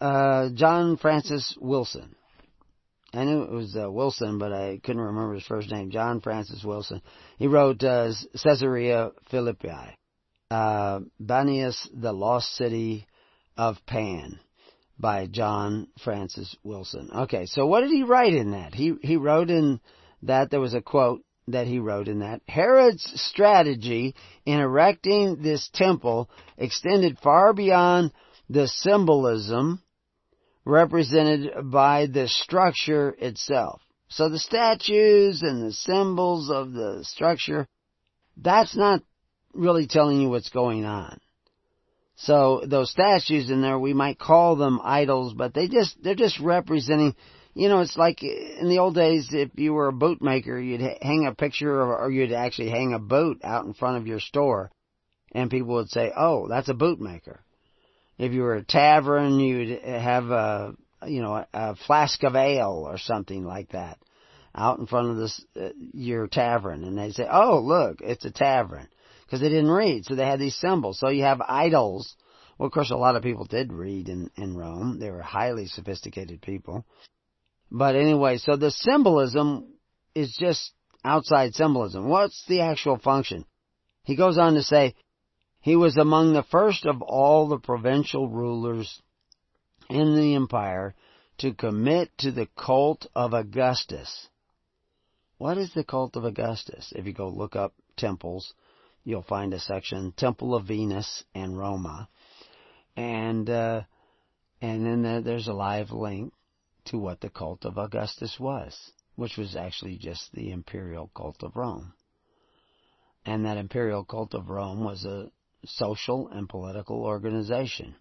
uh, John Francis Wilson. I knew it was uh, Wilson, but I couldn't remember his first name. John Francis Wilson. He wrote uh, Caesarea Philippi, uh, Bannius, the Lost City of Pan, by John Francis Wilson. Okay, so what did he write in that? He he wrote in that, there was a quote that he wrote in that, Herod's strategy in erecting this temple extended far beyond the symbolism represented by the structure itself. So the statues and the symbols of the structure, that's not really telling you what's going on. So those statues in there, we might call them idols, but they just, they're just representing, you know, it's like in the old days, if you were a bootmaker, you'd hang a picture of, or you'd actually hang a boot out in front of your store, and people would say, oh, that's a bootmaker. If you were a tavern, you'd have a, you know, a flask of ale or something like that out in front of this, uh, your tavern. And they'd say, oh, look, it's a tavern. Because they didn't read, so they had these symbols. So you have idols. Well, of course, a lot of people did read in, in Rome. They were highly sophisticated people. But anyway, so the symbolism is just outside symbolism. What's the actual function? He goes on to say, he was among the first of all the provincial rulers in the empire to commit to the cult of Augustus. What is the cult of Augustus? If you go look up temples, you'll find a section, Temple of Venus and Roma. And uh, and then there, there's a live link to what the cult of Augustus was, which was actually just the imperial cult of Rome. And that imperial cult of Rome was a social and political organization,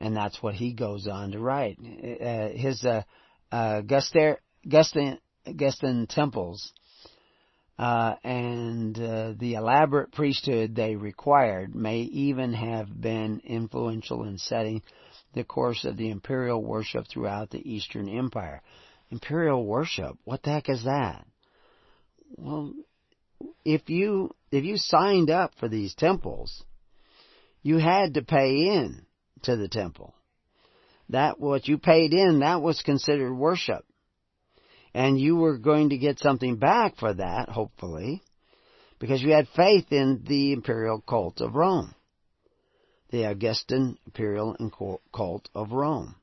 and that's what he goes on to write. Uh, his uh, uh, Augustan, Augustan, Augustan temples uh, and uh, the elaborate priesthood they required may even have been influential in setting the course of the imperial worship throughout the Eastern Empire. Imperial worship, what the heck is that? Well, If you if you signed up for these temples, you had to pay in to the temple. That what you paid in, that was considered worship. And you were going to get something back for that, hopefully, because you had faith in the imperial cult of Rome, the Augustan imperial cult of Rome.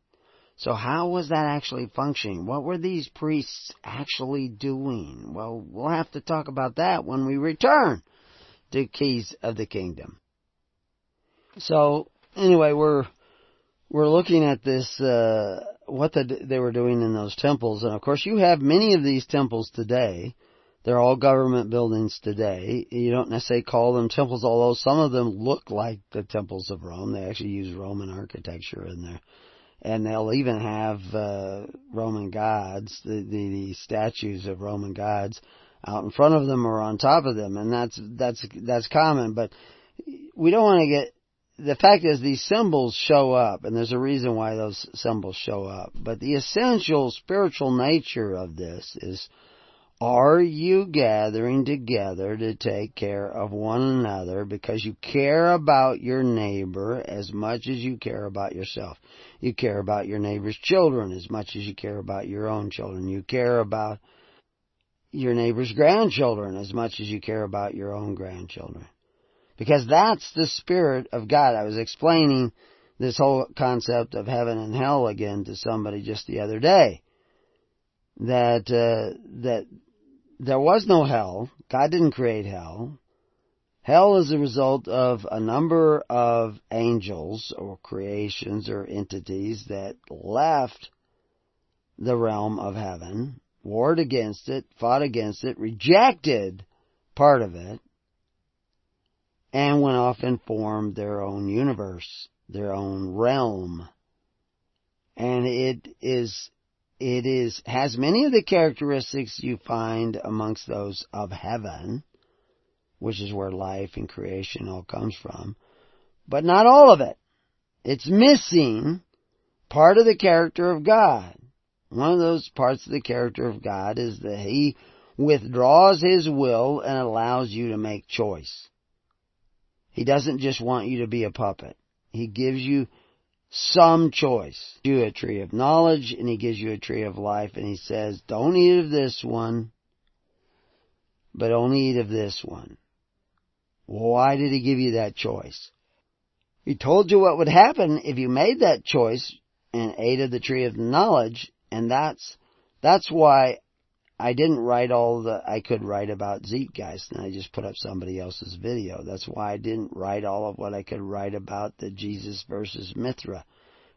So how was that actually functioning? What were these priests actually doing? Well, we'll have to talk about that when we return to Keys of the Kingdom. So, anyway, we're we're looking at this, uh, what the, they were doing in those temples. And, of course, you have many of these temples today. They're all government buildings today. You don't necessarily call them temples, although some of them look like the temples of Rome. They actually use Roman architecture in there. And they'll even have uh, Roman gods, the, the, the statues of Roman gods, out in front of them or on top of them. And that's that's that's common. But we don't want to get... The fact is, these symbols show up, and there's a reason why those symbols show up. But the essential spiritual nature of this is, are you gathering together to take care of one another because you care about your neighbor as much as you care about yourself? You care about your neighbor's children as much as you care about your own children. You care about your neighbor's grandchildren as much as you care about your own grandchildren. Because that's the Spirit of God. I was explaining this whole concept of heaven and hell again to somebody just the other day. That uh, that there was no hell. God didn't create hell. Hell is a result of a number of angels or creations or entities that left the realm of heaven, warred against it, fought against it, rejected part of it, and went off and formed their own universe, their own realm. And it is It is has many of the characteristics you find amongst those of heaven, which is where life and creation all comes from, but not all of it. It's missing part of the character of God. One of those parts of the character of God is that He withdraws His will and allows you to make choice. He doesn't just want you to be a puppet. He gives you some choice. He gives you a tree of knowledge, and He gives you a tree of life, and He says, don't eat of this one, but only eat of this one. Why did He give you that choice? He told you what would happen if you made that choice and ate of the tree of knowledge, and that's that's why I didn't write all that I could write about Zeitgeist, and I just put up somebody else's video. That's why I didn't write all of what I could write about the Jesus versus Mithra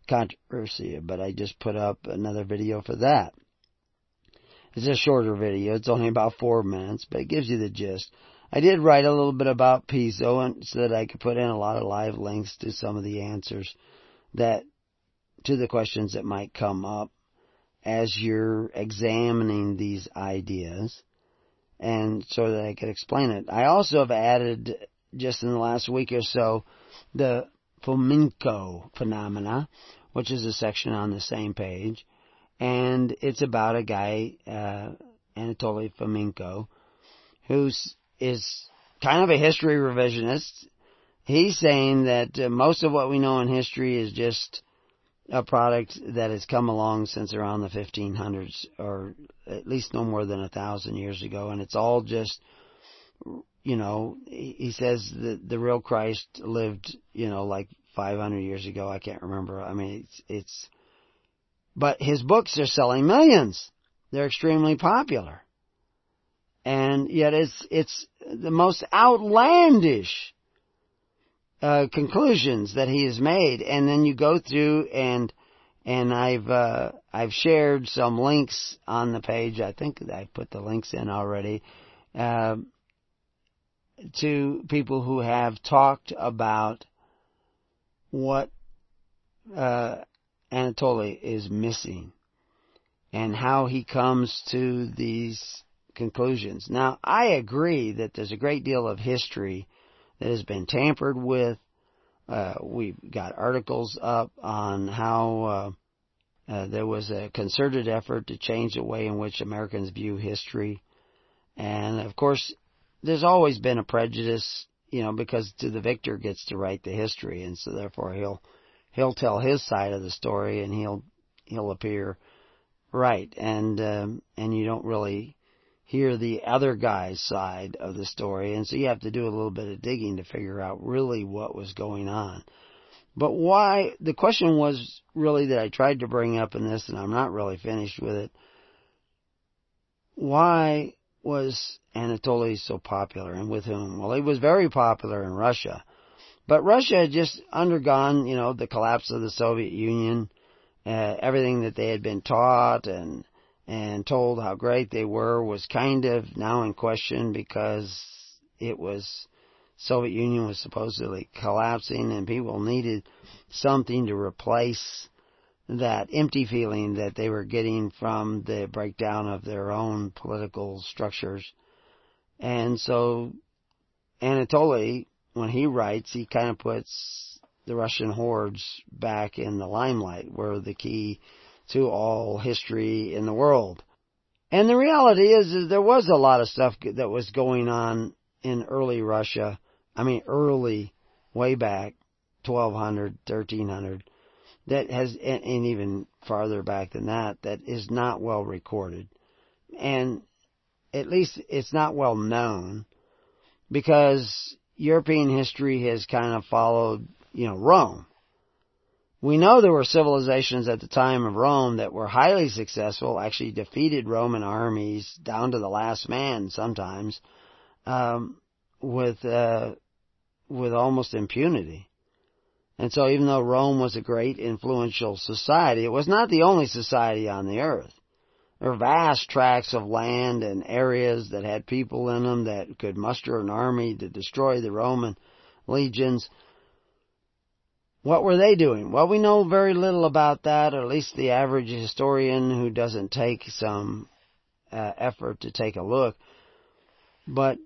controversy, but I just put up another video for that. It's a shorter video. It's only about four minutes, but it gives you the gist. I did write a little bit about Piso, and so that I could put in a lot of live links to some of the answers that to the questions that might come up as you're examining these ideas, and so that I could explain it. I also have added, just in the last week or so, the flamenco phenomena, which is a section on the same page, and it's about a guy, uh, Anatoly Flamenco, who's is kind of a history revisionist. He's saying that uh, most of what we know in history is just a product that has come along since around the fifteen hundreds, or at least no more than a thousand years ago, and it's all just, you know, he says that the real Christ lived, you know, like five hundred years ago. I can't remember. I mean, it's, it's but his books are selling millions. They're extremely popular. And yet it's it's the most outlandish uh, conclusions that he has made. And then you go through, and and I've uh, I've shared some links on the page. I think I've put the links in already uh, to people who have talked about what uh, Anatoly is missing and how he comes to these conclusions. Now, I agree that there's a great deal of history that has been tampered with. Uh, we've got articles up on how uh, uh, there was a concerted effort to change the way in which Americans view history. And, of course, there's always been a prejudice, you know, because to the victor gets to write the history, and so therefore he'll he'll tell his side of the story, and he'll he'll appear right. And um, and you don't really hear the other guy's side of the story, and so you have to do a little bit of digging to figure out really what was going on. But why, the question was really that I tried to bring up in this, and I'm not really finished with it, why was Anatoly so popular, and with whom? Well, he was very popular in Russia, but Russia had just undergone, you know, the collapse of the Soviet Union, uh, everything that they had been taught and and told how great they were was kind of now in question, because it was, Soviet Union was supposedly collapsing, and people needed something to replace that empty feeling that they were getting from the breakdown of their own political structures. And so Anatoly, when he writes, he kind of puts the Russian hordes back in the limelight, where the key to all history in the world. And the reality is, is there was a lot of stuff that was going on in early Russia. I mean, early, way back, twelve hundred, thirteen hundred, that has, and, and even farther back than that, that is not well recorded. And at least it's not well known, because European history has kind of followed, you know, Rome. We know there were civilizations at the time of Rome that were highly successful, actually defeated Roman armies down to the last man sometimes, um, with uh, with almost impunity. And so even though Rome was a great influential society, it was not the only society on the earth. There were vast tracts of land and areas that had people in them that could muster an army to destroy the Roman legions. What were they doing? Well, we know very little about that, or at least the average historian who doesn't take some uh, effort to take a look. But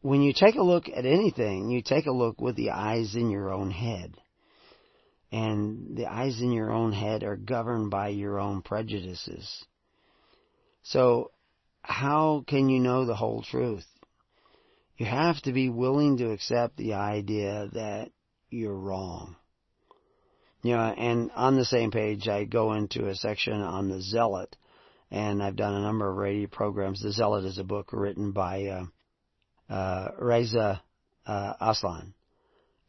when you take a look at anything, you take a look with the eyes in your own head. And the eyes in your own head are governed by your own prejudices. So how can you know the whole truth? You have to be willing to accept the idea that you're wrong. You know, and on the same page, I go into a section on the Zealot, and I've done a number of radio programs. The Zealot is a book written by uh, uh, Reza uh, Aslan,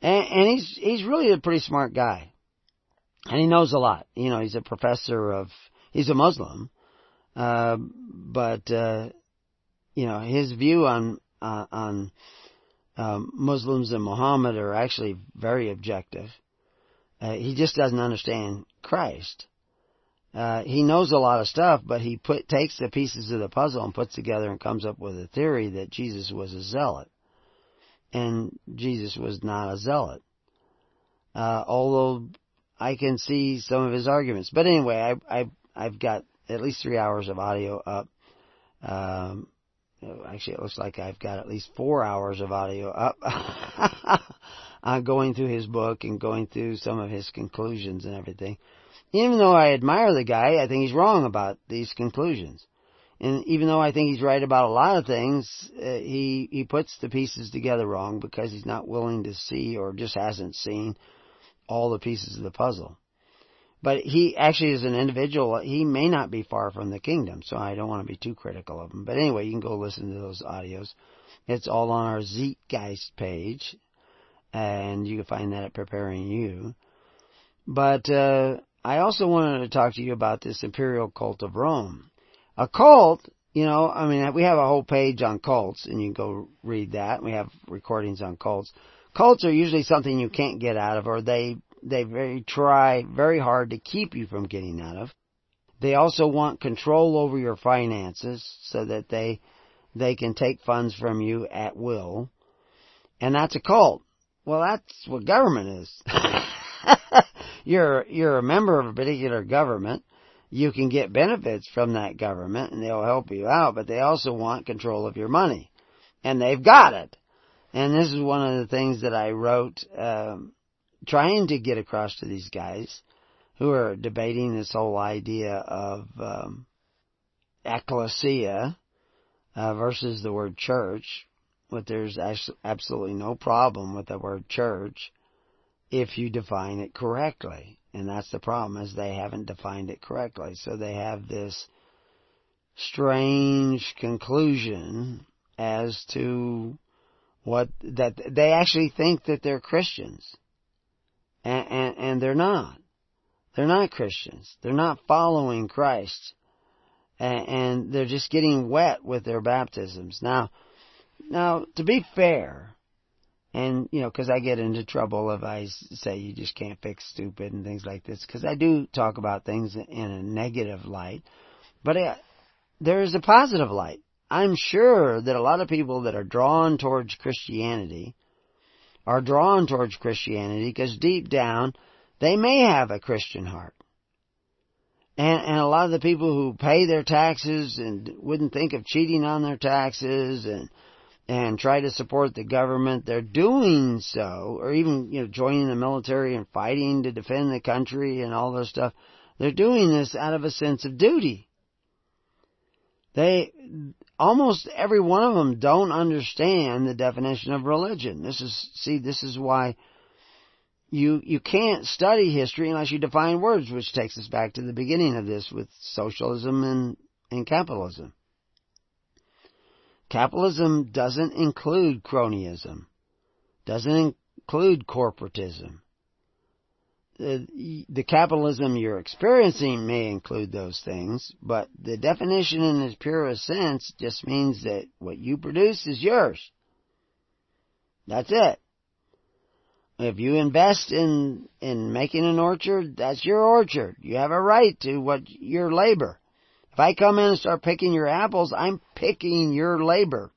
and, and he's he's really a pretty smart guy, and he knows a lot. You know, he's a professor of he's a Muslim, uh, but uh, you know his view on uh, on um, Muslims and Muhammad are actually very objective. Uh, he just doesn't understand Christ. Uh, he knows a lot of stuff, but he put, takes the pieces of the puzzle and puts together and comes up with a theory that Jesus was a zealot. And Jesus was not a zealot. Uh, although I can see some of his arguments. But anyway, I, I, I've got at least three hours of audio up. Um, actually, it looks like I've got at least four hours of audio up. Uh, going through his book and going through some of his conclusions and everything. Even though I admire the guy, I think he's wrong about these conclusions. And even though I think he's right about a lot of things, uh, he, he puts the pieces together wrong because he's not willing to see or just hasn't seen all the pieces of the puzzle. But he actually is an individual. He may not be far from the kingdom, so I don't want to be too critical of him. But anyway, you can go listen to those audios. It's all on our Zeitgeist page. And you can find that at Preparing You. But uh, I also wanted to talk to you about this imperial cult of Rome. A cult, you know, I mean, we have a whole page on cults, and you can go read that. We have recordings on cults. Cults are usually something you can't get out of, or they, they very try very hard to keep you from getting out of. They also want control over your finances so that they they can take funds from you at will. And that's a cult. Well, that's what government is. you're you're a member of a particular government. You can get benefits from that government, and they'll help you out, but they also want control of your money. And they've got it. And this is one of the things that I wrote, um, trying to get across to these guys who are debating this whole idea of um, ecclesia uh, versus the word church. But there's absolutely no problem with the word church if you define it correctly. And that's the problem, is they haven't defined it correctly. So they have this strange conclusion as to what, that they actually think that they're Christians. And, and, and they're not. They're not Christians. They're not following Christ. And, and they're just getting wet with their baptisms. Now, Now, to be fair, and, you know, because I get into trouble if I say you just can't fix stupid and things like this, because I do talk about things in a negative light, but it, there is a positive light. I'm sure that a lot of people that are drawn towards Christianity are drawn towards Christianity because deep down they may have a Christian heart. And, and a lot of the people who pay their taxes and wouldn't think of cheating on their taxes and and try to support the government, they're doing so, or even, you know, joining the military and fighting to defend the country and all this stuff. They're doing this out of a sense of duty. They, almost every one of them don't understand the definition of religion. This is, see, this is why you, you can't study history unless you define words, which takes us back to the beginning of this with socialism and, and capitalism. Capitalism doesn't include cronyism, doesn't include corporatism. The, the capitalism you're experiencing may include those things, but the definition in its purest sense just means that what you produce is yours. That's it. If you invest in, in making an orchard, that's your orchard. You have a right to what your labor. If I come in and start picking your apples, I'm picking your labor.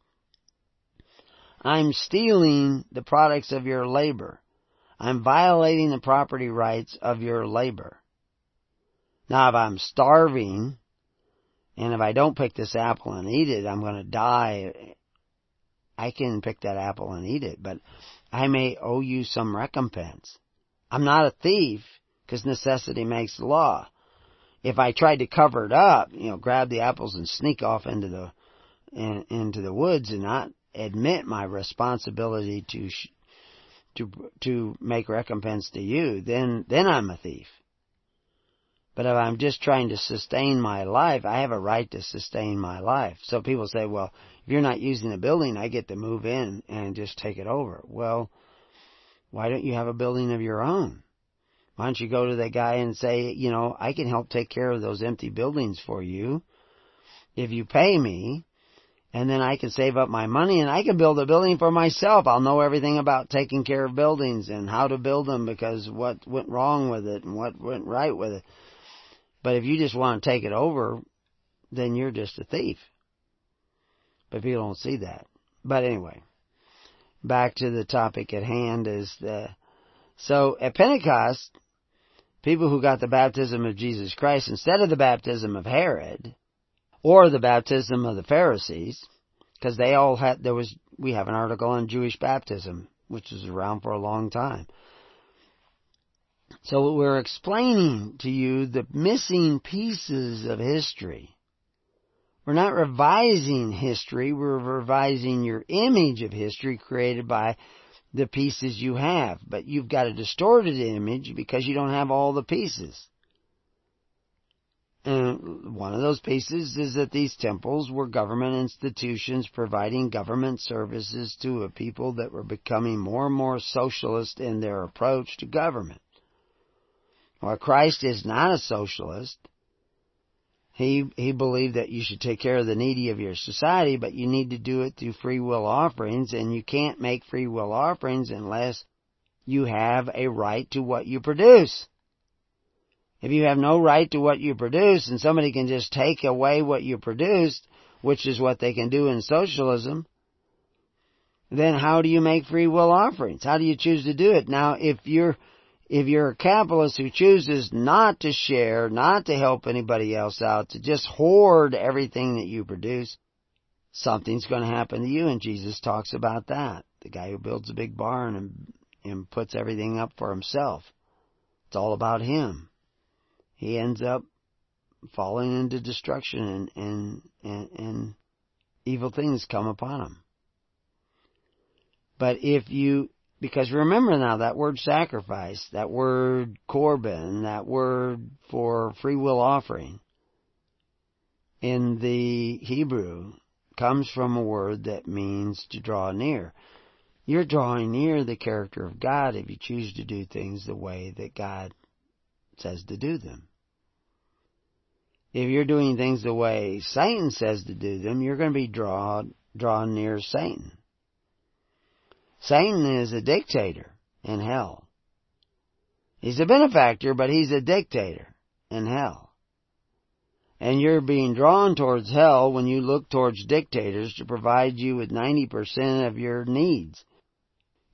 I'm stealing the products of your labor. I'm violating the property rights of your labor. Now, if I'm starving, and if I don't pick this apple and eat it, I'm going to die. I can pick that apple and eat it, but I may owe you some recompense. I'm not a thief, because necessity makes the law. If I tried to cover it up, you know, grab the apples and sneak off into the in, into the woods and not admit my responsibility to to to make recompense to you, then then I'm a thief. But if I'm just trying to sustain my life, I have a right to sustain my life. So people say, well, if you're not using the building, I get to move in and just take it over. Well, why don't you have a building of your own? Why don't you go to the guy and say, you know, I can help take care of those empty buildings for you if you pay me, and then I can save up my money and I can build a building for myself. I'll know everything about taking care of buildings and how to build them, because what went wrong with it and what went right with it. But if you just want to take it over, then you're just a thief. But people don't see that. But anyway, back to the topic at hand is the... So at Pentecost, people who got the baptism of Jesus Christ instead of the baptism of Herod or the baptism of the Pharisees, because they all had, there was, we have an article on Jewish baptism, which was around for a long time. So we're explaining to you the missing pieces of history. We're not revising history. We're revising your image of history created by the pieces you have. But you've got a distorted image because you don't have all the pieces. And one of those pieces is that these temples were government institutions providing government services to a people that were becoming more and more socialist in their approach to government. Well, Christ is not a socialist. He he believed that you should take care of the needy of your society, but you need to do it through free will offerings, and you can't make free will offerings unless you have a right to what you produce. If you have no right to what you produce, and somebody can just take away what you produced, which is what they can do in socialism, then how do you make free will offerings? How do you choose to do it? Now, if you're If you're a capitalist who chooses not to share, not to help anybody else out, to just hoard everything that you produce, something's going to happen to you, and Jesus talks about that. The guy who builds a big barn and, and puts everything up for himself. It's all about him. He ends up falling into destruction, and, and, and, and evil things come upon him. But if you... Because remember now, that word sacrifice, that word korban, that word for free will offering in the Hebrew comes from a word that means to draw near. You're drawing near the character of God if you choose to do things the way that God says to do them. If you're doing things the way Satan says to do them, you're going to be draw, draw near Satan. Satan is a dictator in hell. He's a benefactor, but he's a dictator in hell. And you're being drawn towards hell when you look towards dictators to provide you with ninety percent of your needs.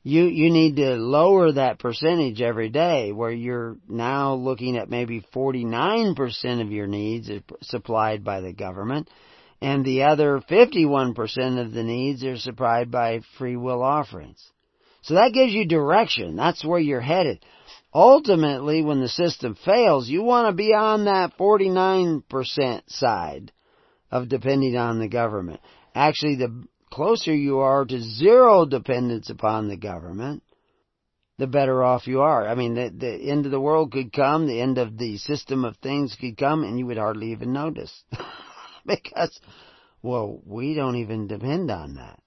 You you need to lower that percentage every day, where you're now looking at maybe forty-nine percent of your needs are supplied by the government, and the other fifty-one percent of the needs are supplied by free will offerings. So that gives you direction. That's where you're headed. Ultimately, when the system fails, you want to be on that forty-nine percent side of depending on the government. Actually, the closer you are to zero dependence upon the government, the better off you are. I mean, the, the end of the world could come, the end of the system of things could come, and you would hardly even notice. Because, well, we don't even depend on that.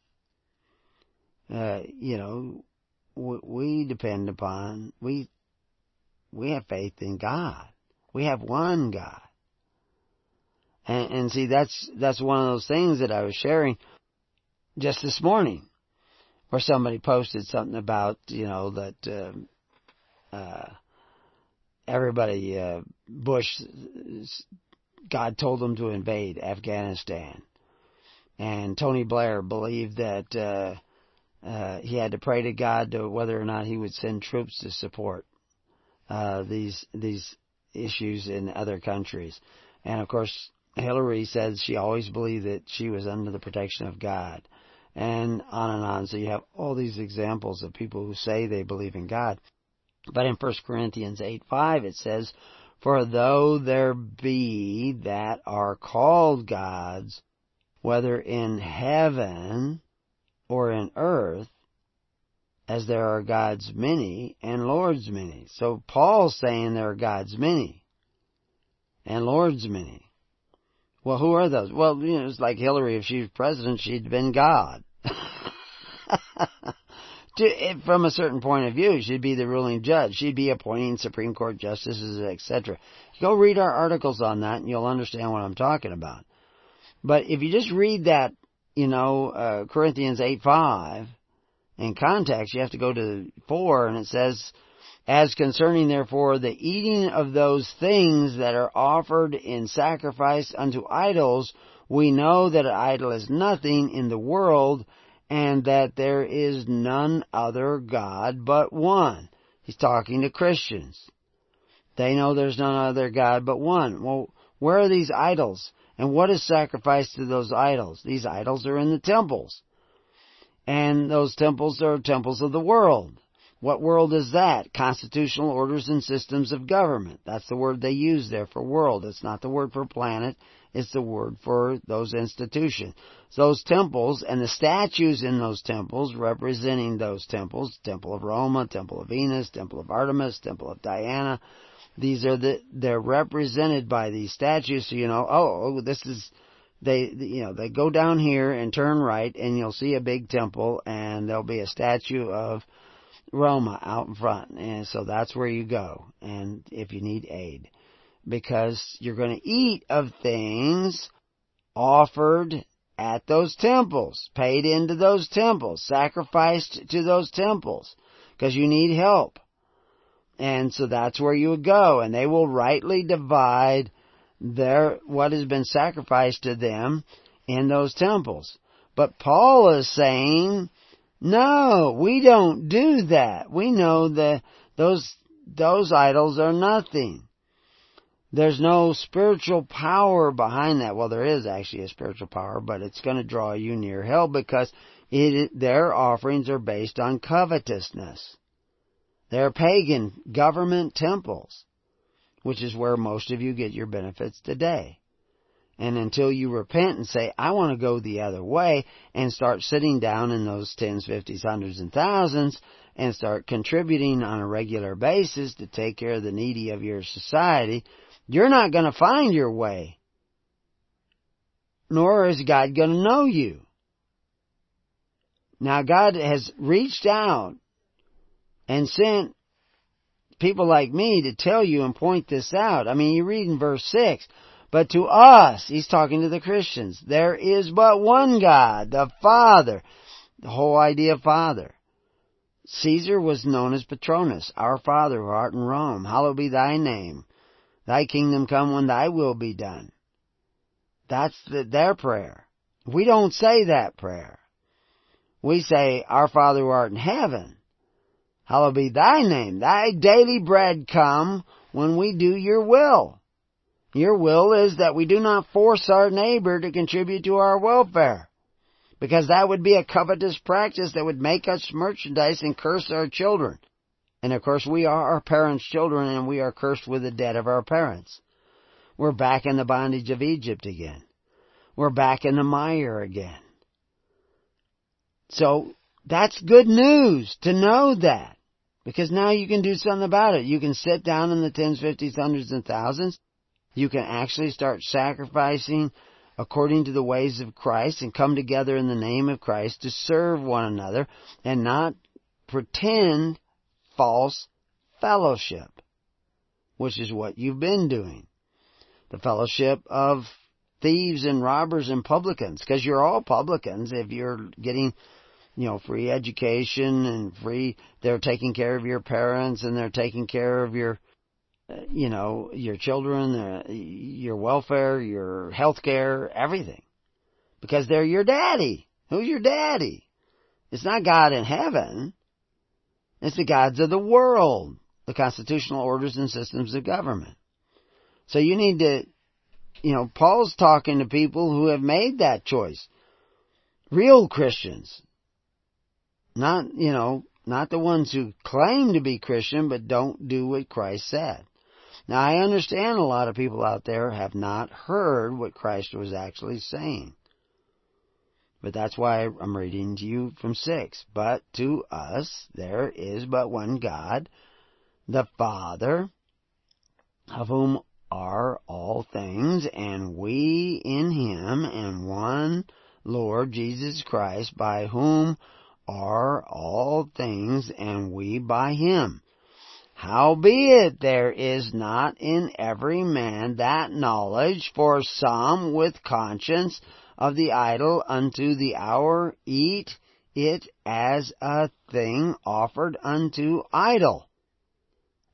Uh, you know, we, we depend upon, we we have faith in God. We have one God. And, and see, that's that's one of those things that I was sharing just this morning, where somebody posted something about, you know, that uh, uh, everybody, uh, Bush... God told them to invade Afghanistan. And Tony Blair believed that uh, uh, he had to pray to God to whether or not he would send troops to support uh, these these issues in other countries. And, of course, Hillary said she always believed that she was under the protection of God, and on and on. So you have all these examples of people who say they believe in God. But in First Corinthians eight five it says, "For though there be that are called gods, whether in heaven or in earth, as there are gods many and lords many." So Paul's saying there are gods many and lords many. Well, who are those? Well, you know, it's like Hillary. If she was president, she'd been God. To, from a certain point of view, she'd be the ruling judge. She'd be appointing Supreme Court justices, et cetera. Go read our articles on that, and you'll understand what I'm talking about. But if you just read that, you know, uh, Corinthians eight five in context, you have to go to four, and it says, "As concerning, therefore, the eating of those things that are offered in sacrifice unto idols, we know that an idol is nothing in the world, and that there is none other God but one." He's talking to Christians. They know there's none other God but one. Well, where are these idols? And what is sacrificed to those idols? These idols are in the temples. And those temples are temples of the world. What world is that? Constitutional orders and systems of government. That's the word they use there for world. It's not the word for planet. It's the word for those institutions. Those temples and the statues in those temples representing those temples, Temple of Roma, Temple of Venus, Temple of Artemis, Temple of Diana, these are the, they're represented by these statues. So you know, oh, this is, they, you know, they go down here and turn right and you'll see a big temple and there'll be a statue of Roma out in front. And so that's where you go. And if you need aid. Because you're going to eat of things offered at those temples, paid into those temples, sacrificed to those temples, because you need help. And so that's where you would go, and they will rightly divide their what has been sacrificed to them in those temples. But Paul is saying, no, we don't do that. We know that those those idols are nothing. There's no spiritual power behind that. Well, there is actually a spiritual power, but it's going to draw you near hell because it, their offerings are based on covetousness. They're pagan government temples, which is where most of you get your benefits today. And until you repent and say, I want to go the other way, and start sitting down in those tens, fifties, hundreds, and thousands, and start contributing on a regular basis to take care of the needy of your society, you're not going to find your way, nor is God going to know you. Now, God has reached out and sent people like me to tell you and point this out. I mean, you read in verse six, but to us, he's talking to the Christians, there is but one God, the Father, the whole idea of Father. Caesar was known as Patronus, our Father who art in Rome, hallowed be thy name. Thy kingdom come when thy will be done. That's the, their prayer. We don't say that prayer. We say, our Father who art in heaven, hallowed be thy name. Thy daily bread come when we do your will. Your will is that we do not force our neighbor to contribute to our welfare, because that would be a covetous practice that would make us merchandise and curse our children. And, of course, we are our parents' children, and we are cursed with the debt of our parents. We're back in the bondage of Egypt again. We're back in the mire again. So that's good news to know that, because now you can do something about it. You can sit down in the tens, fifties, hundreds, and thousands. You can actually start sacrificing according to the ways of Christ and come together in the name of Christ to serve one another and not pretend false fellowship, which is what you've been doing. The fellowship of thieves and robbers and publicans, because you're all publicans if you're getting, you know, free education and free, they're taking care of your parents and they're taking care of your, you know, your children, uh, your welfare, your health care, everything. Because they're your daddy. Who's your daddy? It's not God in heaven. It's the gods of the world, the constitutional orders and systems of government. So you need to, you know, Paul's talking to people who have made that choice. Real Christians. Not, you know, not the ones who claim to be Christian but don't do what Christ said. Now, I understand a lot of people out there have not heard what Christ was actually saying. But that's why I'm reading to you from six. But to us there is but one God, the Father, of whom are all things, and we in Him, and one Lord Jesus Christ, by whom are all things, and we by Him. Howbeit there is not in every man that knowledge, for some with conscience of the idol unto the hour eat it as a thing offered unto idol,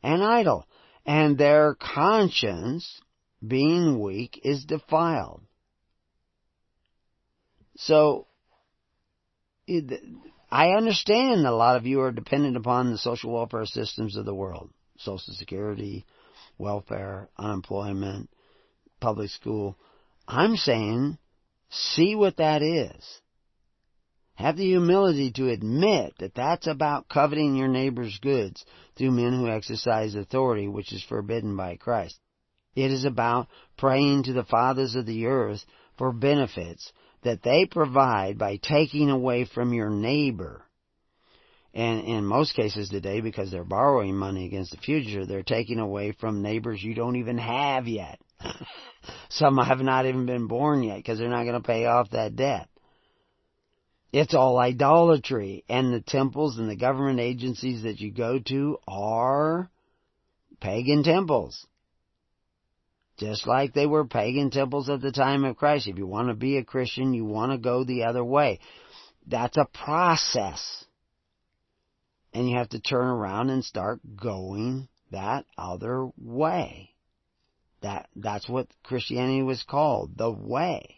an idol, and their conscience being weak is defiled. So, it, I understand a lot of you are dependent upon the social welfare systems of the world. Social Security, welfare, unemployment, public school. I'm saying, see what that is. Have the humility to admit that that's about coveting your neighbor's goods through men who exercise authority, which is forbidden by Christ. It is about praying to the fathers of the earth for benefits that they provide by taking away from your neighbor. And in most cases today, because they're borrowing money against the future, they're taking away from neighbors you don't even have yet. Some have not even been born yet because they're not going to pay off that debt. It's all idolatry. And the temples and the government agencies that you go to are pagan temples. Just like they were pagan temples at the time of Christ. If you want to be a Christian, you want to go the other way. That's a process. And you have to turn around and start going that other way. That That's what Christianity was called, the way.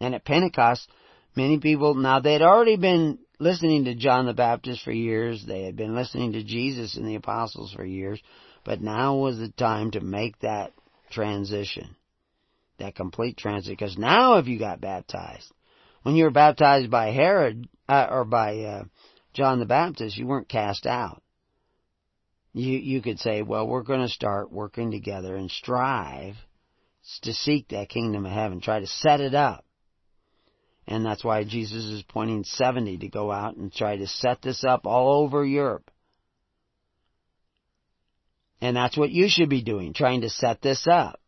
And at Pentecost, many people, now they'd already been listening to John the Baptist for years. They had been listening to Jesus and the apostles for years. But now was the time to make that transition, that complete transition, because now if you got baptized, when you were baptized by Herod uh, or by uh, John the Baptist, you weren't cast out. You you could say, well, we're going to start working together and strive to seek that kingdom of heaven, try to set it up, and that's why Jesus is pointing seventy to go out and try to set this up all over Europe. And that's what you should be doing, trying to set this up.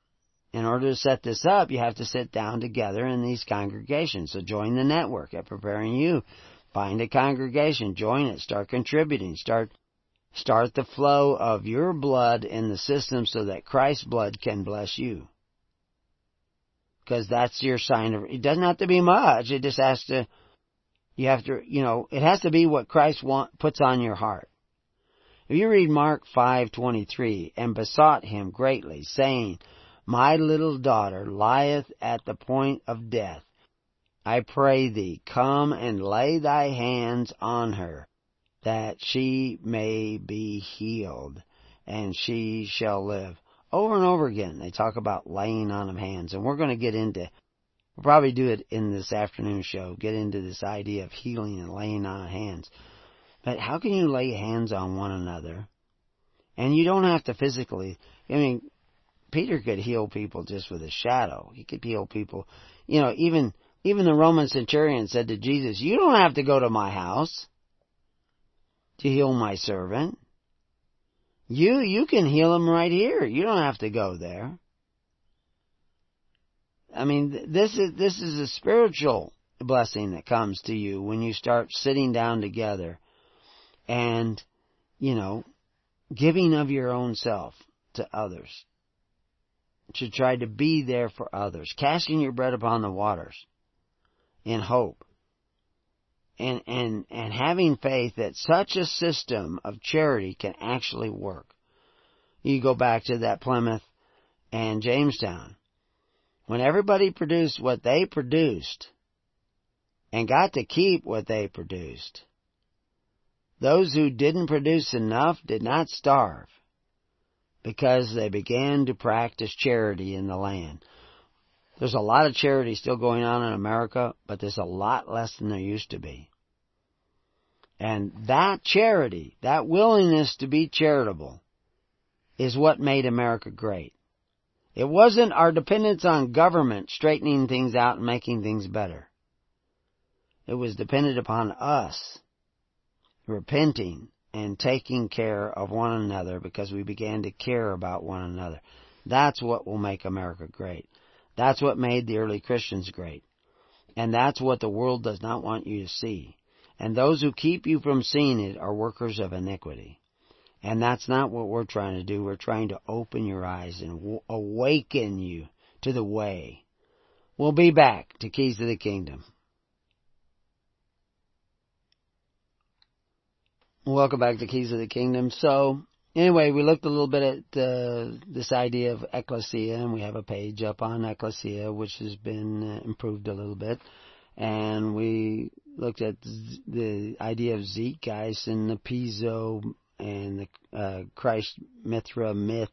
In order to set this up, you have to sit down together in these congregations. So join the network at Preparing You. Find a congregation, join it, start contributing, start start the flow of your blood in the system so that Christ's blood can bless you. Because that's your sign of, it doesn't have to be much, it just has to, you have to, you know, it has to be what Christ want, puts on your heart. If you read Mark five twenty-three, and besought him greatly, saying, my little daughter lieth at the point of death. I pray thee, come and lay thy hands on her, that she may be healed, and she shall live. Over and over again, they talk about laying on of hands, and we're going to get into, we'll probably do it in this afternoon show, get into this idea of healing and laying on of hands. But how can you lay hands on one another? And you don't have to physically. I mean, Peter could heal people just with a shadow. He could heal people. You know, even even the Roman centurion said to Jesus, you don't have to go to my house to heal my servant. You, you can heal him right here. You don't have to go there. I mean, this is, this is a spiritual blessing that comes to you when you start sitting down together and, you know, giving of your own self to others. To try to be there for others. Casting your bread upon the waters in hope. And, and, and having faith that such a system of charity can actually work. You go back to that Plymouth and Jamestown. When everybody produced what they produced and got to keep what they produced, Those who didn't produce enough did not starve, because they began to practice charity in the land. There's a lot of charity still going on in America, but there's a lot less than there used to be. And that charity, that willingness to be charitable, is what made America great. It wasn't our dependence on government straightening things out and making things better. It was dependent upon us repenting and taking care of one another, because we began to care about one another. That's what will make America great. That's what made the early Christians great. And that's what the world does not want you to see. And those who keep you from seeing it are workers of iniquity. And that's not what we're trying to do. We're trying to open your eyes and w- awaken you to the way. We'll be back to Keys to the Kingdom. Welcome back to Keys of the Kingdom. So, anyway, we looked a little bit at uh, this idea of Ecclesia, and we have a page up on Ecclesia, which has been improved a little bit. And we looked at the idea of Zeitgeist and the Piso and the uh, Christ Mithra myth,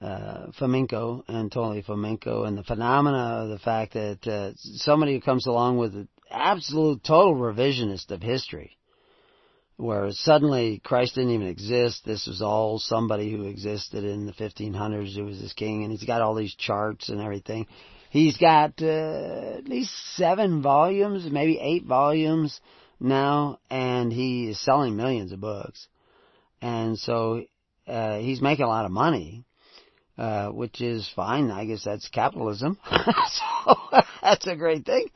uh, flamenco, and totally flamenco, and the phenomena of the fact that uh, somebody who comes along with an absolute total revisionist of history, where suddenly Christ didn't even exist. This was all somebody who existed in the fifteen hundreds who was this king, and he's got all these charts and everything. He's got uh, at least seven volumes, maybe eight volumes now, and he is selling millions of books. And so uh, he's making a lot of money, uh, which is fine. I guess that's capitalism. So that's a great thing.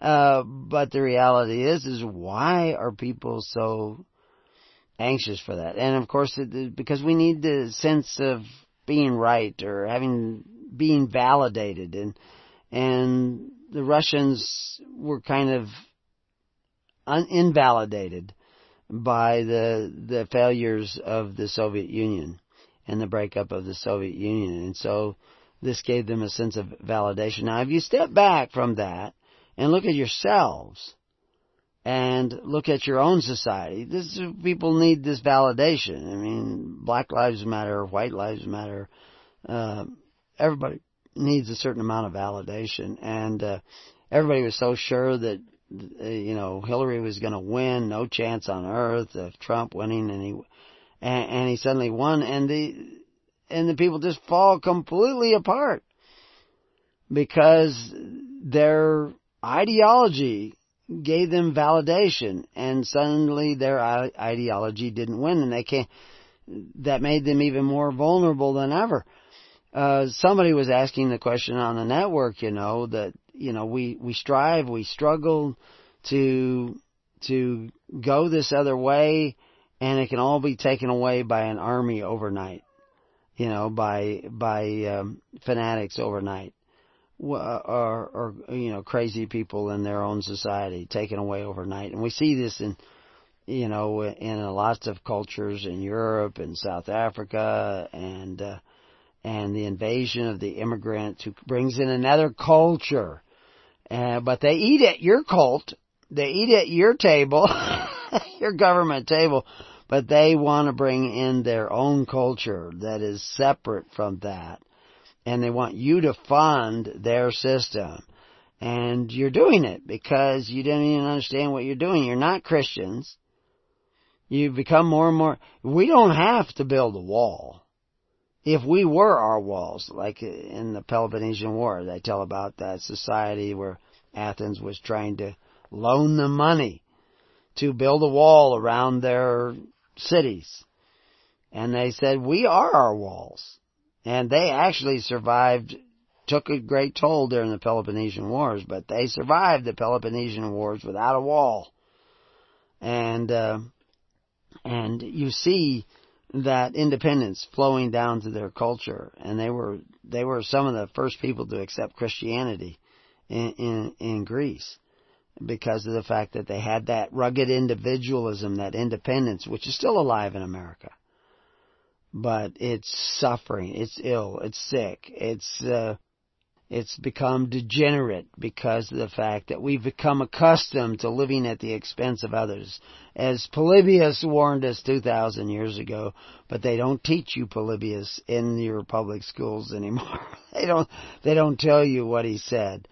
Uh, but the reality is, is why are people so anxious for that? And of course, it, because we need the sense of being right or having, being validated. And, and the Russians were kind of un, invalidated by the, the failures of the Soviet Union and the breakup of the Soviet Union. And so this gave them a sense of validation. Now, if you step back from that, and look at yourselves, and look at your own society. This people need this validation. I mean, Black Lives Matter, White Lives Matter. Uh, everybody needs a certain amount of validation, and uh, everybody was so sure that uh, you know Hillary was going to win, no chance on earth of Trump winning, and he and, and he suddenly won, and the and the people just fall completely apart because they're ideology gave them validation, and suddenly their ideology didn't win, and they can't. That made them even more vulnerable than ever. Uh, somebody was asking the question on the network, you know, that you know we we strive, we struggle to to go this other way, and it can all be taken away by an army overnight, you know, by by um, fanatics overnight. Or, or, you know, crazy people in their own society taken away overnight. And we see this in, you know, in lots of cultures in Europe and South Africa and, uh, and the invasion of the immigrant who brings in another culture. Uh, but they eat at your cult. They eat at your table, your government table, but they want to bring in their own culture that is separate from that. And they want you to fund their system. And you're doing it because you don't even understand what you're doing. You're not Christians. You become more and more. We don't have to build a wall. If we were our walls, like in the Peloponnesian War, they tell about that society where Athens was trying to loan them money to build a wall around their cities. And they said, we are our walls. And they actually survived, took a great toll during the Peloponnesian Wars, but they survived the Peloponnesian Wars without a wall. And uh, and you see that independence flowing down to their culture, and they were they were some of the first people to accept Christianity in in, in Greece because of the fact that they had that rugged individualism, that independence, which is still alive in America. But it's suffering, it's ill, it's sick, it's uh, It's become degenerate because of the fact that we've become accustomed to living at the expense of others. As Polybius warned us two thousand years ago, but they don't teach you Polybius in your public schools anymore. They don't, they don't tell you what he said.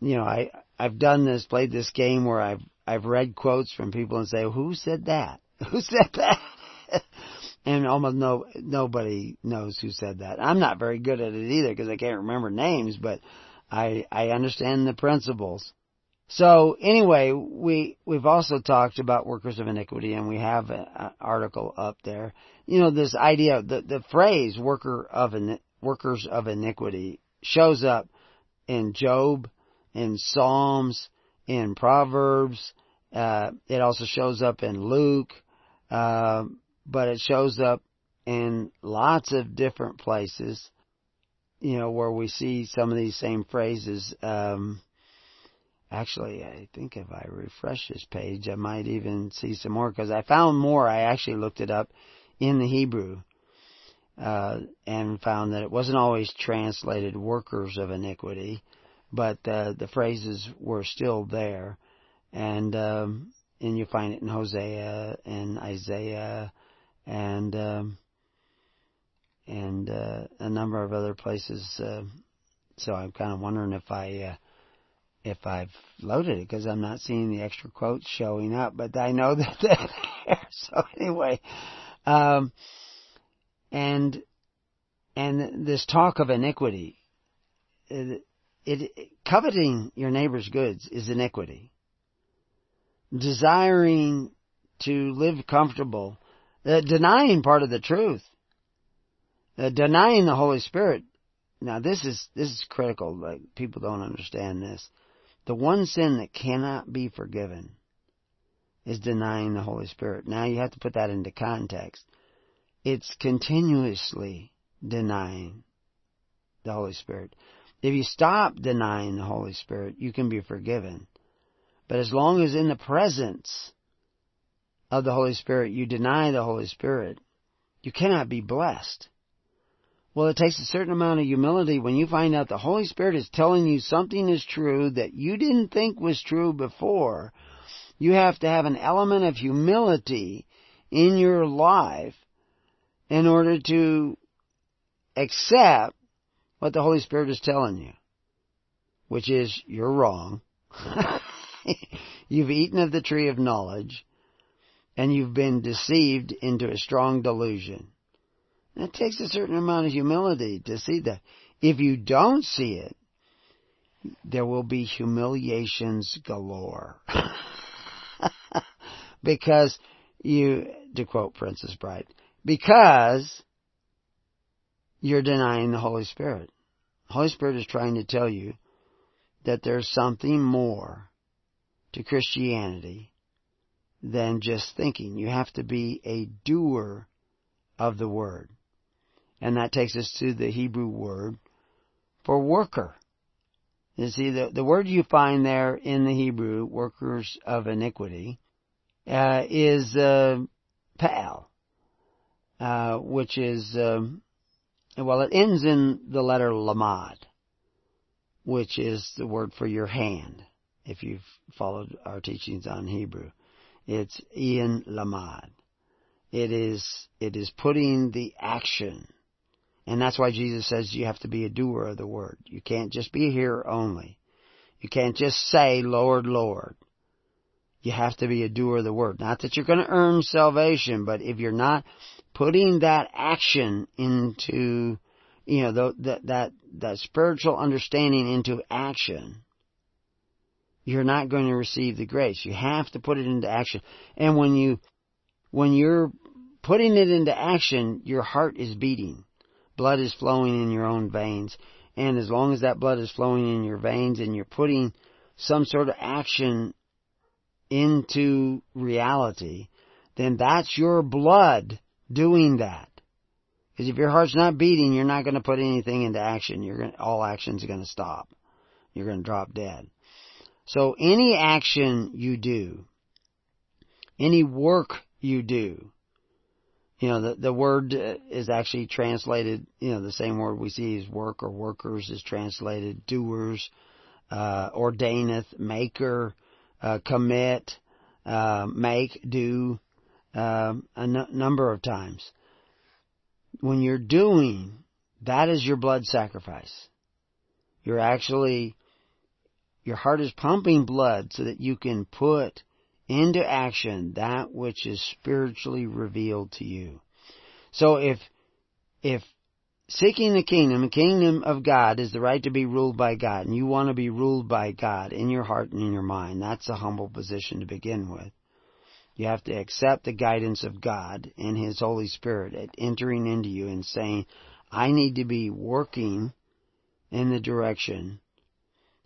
You know, I, I've done this, played this game where I've, I've read quotes from people and say, who said that? Who said that? And almost no nobody knows who said that. I'm not very good at it either because I can't remember names, but I I understand the principles. So anyway, we we've also talked about workers of iniquity, and we have an article up there. You know, this idea, the the phrase worker of workers of iniquity shows up in Job, in Psalms, in Proverbs. Uh, it also shows up in Luke. Uh, But it shows up in lots of different places, you know, where we see some of these same phrases. Um, actually, I think if I refresh this page, I might even see some more, because I found more. I actually looked it up in the Hebrew uh, and found that it wasn't always translated workers of iniquity, but uh, the phrases were still there. And, um, and you find it in Hosea and Isaiah and um, and uh, a number of other places, uh, so I'm kind of wondering if I uh, if I've loaded it, because I'm not seeing the extra quotes showing up, but I know that they're there. So anyway, um, and and this talk of iniquity, it, it coveting your neighbor's goods is iniquity. Desiring to live comfortable. Uh, denying part of the truth, uh, denying the Holy Spirit. Now this is this is critical. Like, people don't understand this. The one sin that cannot be forgiven is denying the Holy Spirit. Now you have to put that into context. It's continuously denying the Holy Spirit. If you stop denying the Holy Spirit, you can be forgiven. But as long as in the presence of the Holy Spirit, you deny the Holy Spirit, you cannot be blessed. Well, it takes a certain amount of humility when you find out the Holy Spirit is telling you something is true that you didn't think was true before. You have to have an element of humility in your life in order to accept what the Holy Spirit is telling you, which is you're wrong. You've eaten of the tree of knowledge, and you've been deceived into a strong delusion. And it takes a certain amount of humility to see that. If you don't see it, there will be humiliations galore. Because you, to quote Princess Bride, because you're denying the Holy Spirit. The Holy Spirit is trying to tell you that there's something more to Christianity than just thinking. You have to be a doer of the word. And that takes us to the Hebrew word for worker. You see, the, the word you find there in the Hebrew, workers of iniquity, uh, is uh, pal, uh, which is, um, well, it ends in the letter lamad, which is the word for your hand, if you've followed our teachings on Hebrew. It's ian lamad. It is, it is putting the action. And that's why Jesus says you have to be a doer of the word. You can't just be a hearer only. You can't just say, Lord, Lord. You have to be a doer of the word. Not that you're going to earn salvation, but if you're not putting that action into, you know, the, the, that, that spiritual understanding into action, you're not going to receive the grace. You have to put it into action. And when you, when you're putting it into action, your heart is beating. Blood is flowing in your own veins. And as long as that blood is flowing in your veins and you're putting some sort of action into reality, then that's your blood doing that. Because if your heart's not beating, you're not going to put anything into action. You're going to, all action's going to stop. You're going to drop dead. So any action you do, any work you do, You know, the, the word is actually translated, you know, the same word we see as work or workers is translated doers, uh, ordaineth, maker, uh, commit, uh, make, do, um, a n- number of times. When you're doing, that is your blood sacrifice. You're actually, your heart is pumping blood so that you can put into action that which is spiritually revealed to you. So if, if seeking the kingdom, the kingdom of God is the right to be ruled by God, and you want to be ruled by God in your heart and in your mind, that's a humble position to begin with. You have to accept the guidance of God and His Holy Spirit at entering into you and saying, I need to be working in the direction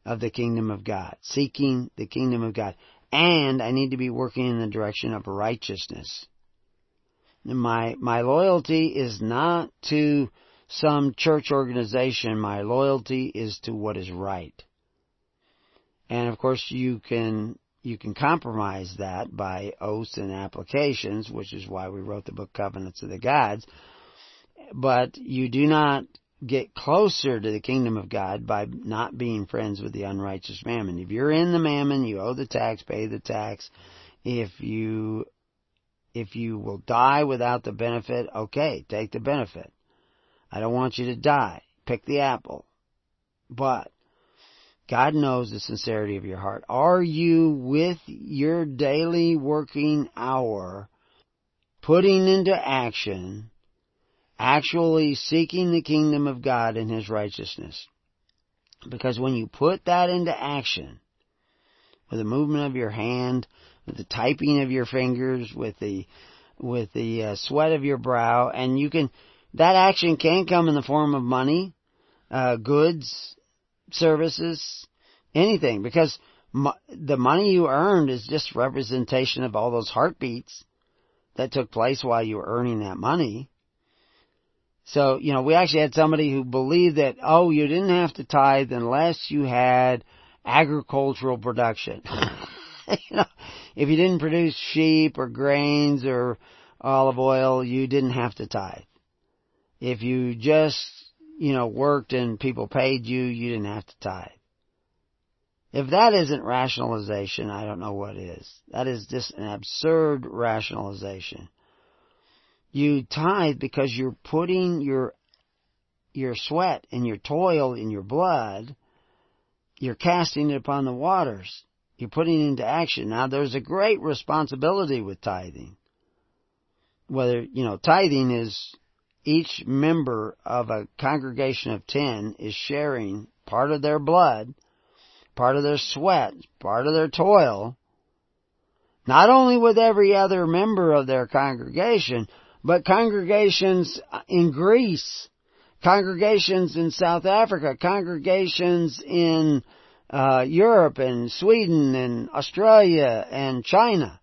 of the kingdom of God, seeking the kingdom of God. And I need to be working in the direction of righteousness. My my loyalty is not to some church organization. My loyalty is to what is right. And of course you can you can compromise that by oaths and applications, which is why we wrote the book Covenants of the Gods. But you do not get closer to the kingdom of God by not being friends with the unrighteous mammon. If you're in the mammon, you owe the tax, pay the tax. If you, if you will die without the benefit, okay, take the benefit. I don't want you to die. Pick the apple. But God knows the sincerity of your heart. Are you with your daily working hour putting into action actually seeking the kingdom of God and His righteousness? Because when you put that into action, with the movement of your hand, with the typing of your fingers, with the with the uh, sweat of your brow, and you can, that action can come in the form of money, uh, goods, services, anything. Because mo- the money you earned is just representation of all those heartbeats that took place while you were earning that money. So, you know, we actually had somebody who believed that, oh, you didn't have to tithe unless you had agricultural production. You know, if you didn't produce sheep or grains or olive oil, you didn't have to tithe. If you just, you know, worked and people paid you, you didn't have to tithe. If that isn't rationalization, I don't know what is. That is just an absurd rationalization. You tithe because you're putting your your sweat and your toil and your blood, you're casting it upon the waters. You're putting it into action. Now, there's a great responsibility with tithing. Whether, you know, tithing is each member of a congregation of ten is sharing part of their blood, part of their sweat, part of their toil, not only with every other member of their congregation, but congregations in Greece, congregations in South Africa, congregations in uh, Europe and Sweden and Australia and China.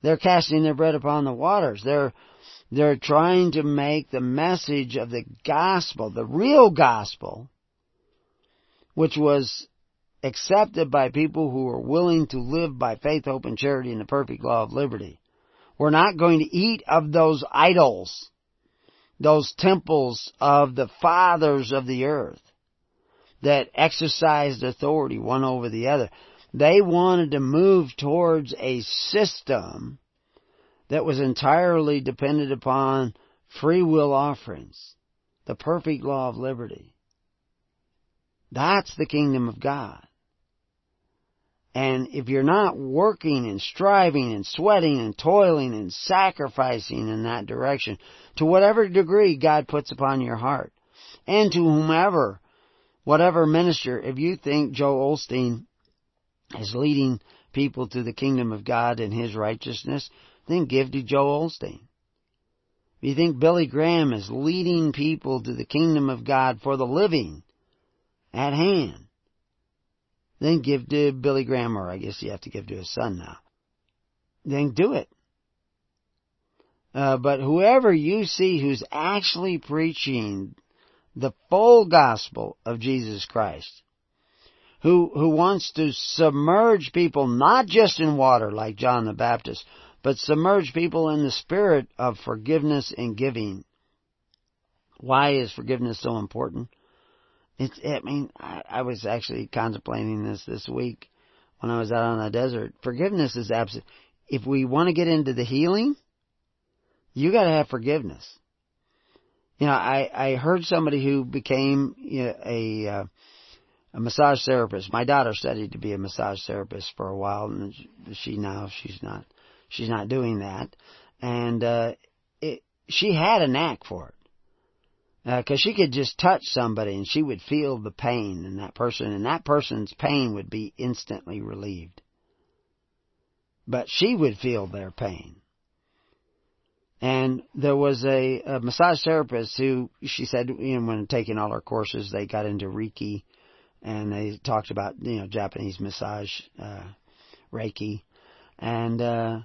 They're casting their bread upon the waters. They're, they're trying to make the message of the gospel, the real gospel, which was accepted by people who are willing to live by faith, hope, and charity in the perfect law of liberty. We're not going to eat of those idols, those temples of the fathers of the earth that exercised authority one over the other. They wanted to move towards a system that was entirely dependent upon free will offerings, the perfect law of liberty. That's the kingdom of God. And if you're not working and striving and sweating and toiling and sacrificing in that direction, to whatever degree God puts upon your heart, and to whomever, whatever minister, if you think Joe Olstein is leading people to the kingdom of God and His righteousness, then give to Joe Olstein. If you think Billy Graham is leading people to the kingdom of God for the living at hand, then give to Billy Graham, or I guess you have to give to his son now. Then do it. Uh, but whoever you see who's actually preaching the full gospel of Jesus Christ, who who wants to submerge people not just in water like John the Baptist, but submerge people in the spirit of forgiveness and giving. Why is forgiveness so important? It's, I mean, I, I was actually contemplating this this week when I was out on the desert. Forgiveness is absent. If we want to get into the healing, you got to have forgiveness. You know, I, I heard somebody who became you know, a, uh, a massage therapist. My daughter studied to be a massage therapist for a while, and she now she's not she's not doing that. And uh, it, she had a knack for it. Because uh, she could just touch somebody and she would feel the pain in that person, and that person's pain would be instantly relieved. But she would feel their pain. And there was a, a massage therapist who, she said, you know, when taking all her courses, they got into Reiki, and they talked about, you know, Japanese massage, uh, Reiki, and uh,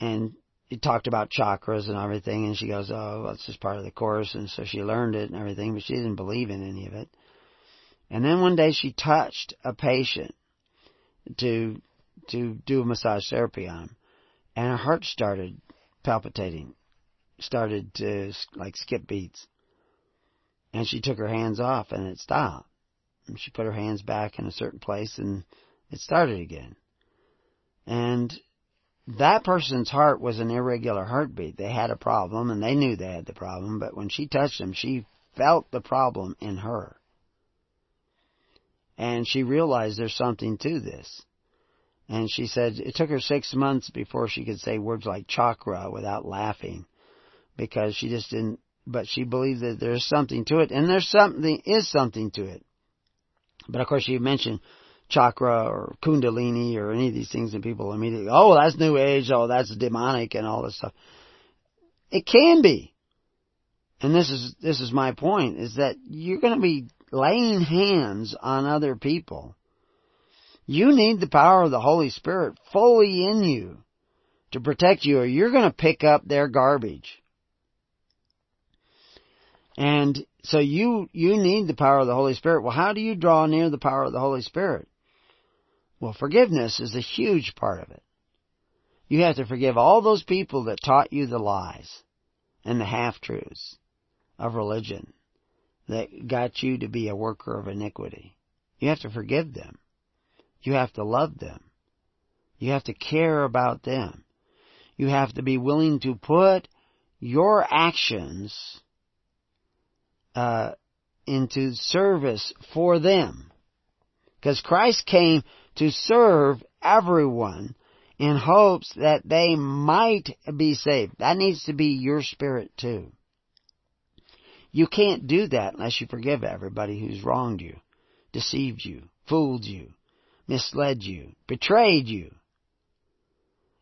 and. He talked about chakras and everything, and she goes, oh, well, it's just part of the course, and so she learned it and everything, but she didn't believe in any of it. And then one day she touched a patient to to do massage therapy on him, and her heart started palpitating, started to, like, skip beats. And she took her hands off, and it stopped. And she put her hands back in a certain place, and it started again. And that person's heart was an irregular heartbeat. They had a problem, and they knew they had the problem, but when she touched them, she felt the problem in her. And she realized there's something to this. And she said it took her six months before she could say words like chakra without laughing, because she just didn't, but she believed that there's something to it, and there's something, is something to it. But of course you mentioned chakra or kundalini or any of these things, and people immediately, oh, that's new age, oh, that's demonic and all this stuff. It can be. And this is, this is my point, is that you're going to be laying hands on other people. You need the power of the Holy Spirit fully in you to protect you, or you're going to pick up their garbage. And so you, you need the power of the Holy Spirit. Well, how do you draw near the power of the Holy Spirit? Well, forgiveness is a huge part of it. You have to forgive all those people that taught you the lies and the half-truths of religion that got you to be a worker of iniquity. You have to forgive them. You have to love them. You have to care about them. You have to be willing to put your actions uh, into service for them. Because Christ came to serve everyone in hopes that they might be saved. That needs to be your spirit too. You can't do that unless you forgive everybody who's wronged you, deceived you, fooled you, misled you, betrayed you.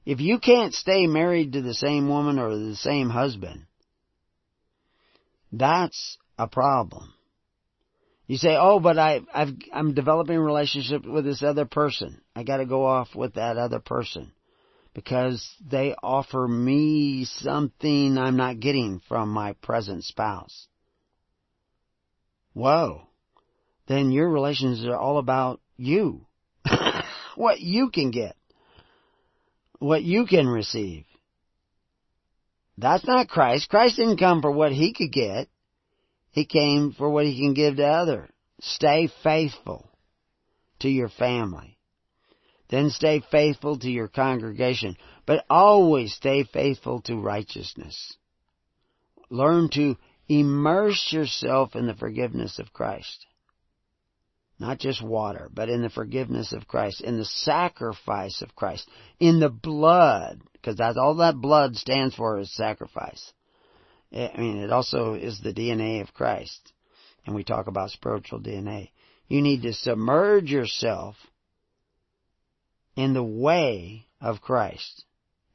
If you can't stay married to the same woman or the same husband, that's a problem. You say, oh, but I, I've, I'm developing a relationship with this other person. I got to go off with that other person because they offer me something I'm not getting from my present spouse. Whoa. Then your relations are all about you. What you can get. What you can receive. That's not Christ. Christ didn't come for what he could get. He came for what he can give to others. Stay faithful to your family. Then stay faithful to your congregation. But always stay faithful to righteousness. Learn to immerse yourself in the forgiveness of Christ. Not just water, but in the forgiveness of Christ. In the sacrifice of Christ. In the blood. Because that's all that blood stands for, is sacrifice. I mean, it also is the D N A of Christ. And we talk about spiritual D N A. You need to submerge yourself in the way of Christ.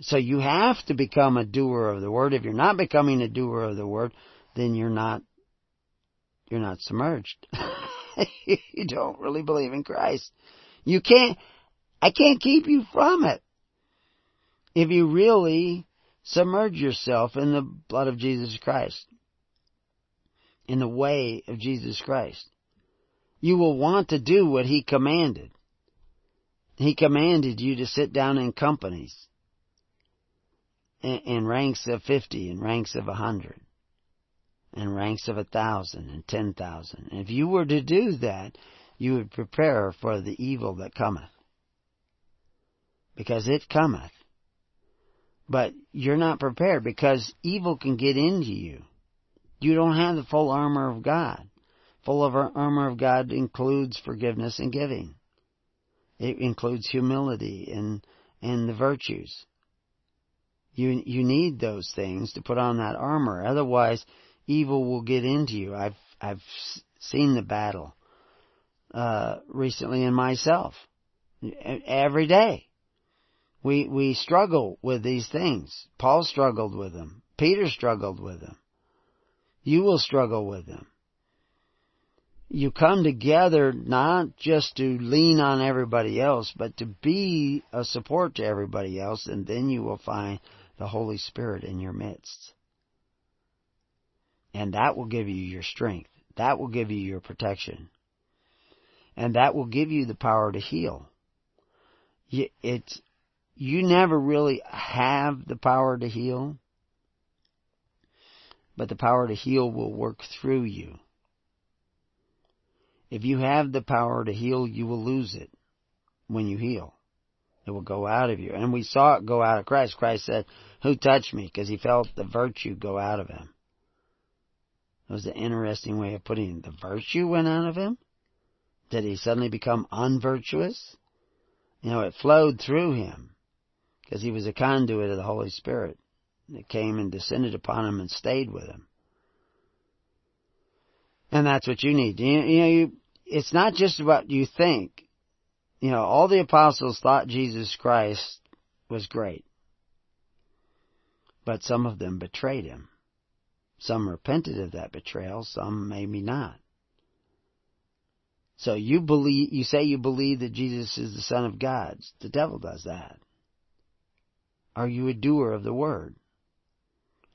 So you have to become a doer of the word. If you're not becoming a doer of the word, then you're not, you're not submerged. You don't really believe in Christ. You can't, I can't keep you from it. If you really submerge yourself in the blood of Jesus Christ, in the way of Jesus Christ, you will want to do what he commanded. He commanded you to sit down in companies. in, in ranks of fifty, in ranks of a hundred, in ranks of a thousand and ten thousand. And if you were to do that, you would prepare for the evil that cometh, because it cometh. But you're not prepared, because evil can get into you. You don't have the full armor of God. Full of armor of God includes forgiveness and giving. It includes humility and and the virtues. You you need those things to put on that armor. Otherwise, evil will get into you. I've I've seen the battle uh, recently in myself. Every day, we we struggle with these things. Paul struggled with them. Peter struggled with them. You will struggle with them. You come together not just to lean on everybody else, but to be a support to everybody else, and then you will find the Holy Spirit in your midst. And that will give you your strength. That will give you your protection. And that will give you the power to heal. It's, you never really have the power to heal, but the power to heal will work through you. If you have the power to heal, you will lose it when you heal. It will go out of you. And we saw it go out of Christ. Christ said, "Who touched me?" Because he felt the virtue go out of him. That was an interesting way of putting it. The virtue went out of him? Did he suddenly become unvirtuous? You know, it flowed through him, because he was a conduit of the Holy Spirit. It came and descended upon him and stayed with him. And that's what you need. You, you know, you... It's not just about you think. You know, all the apostles thought Jesus Christ was great. But some of them betrayed him. Some repented of that betrayal. Some maybe not. So you believe, you say you believe that Jesus is the Son of God. The devil does that. Are you a doer of the word?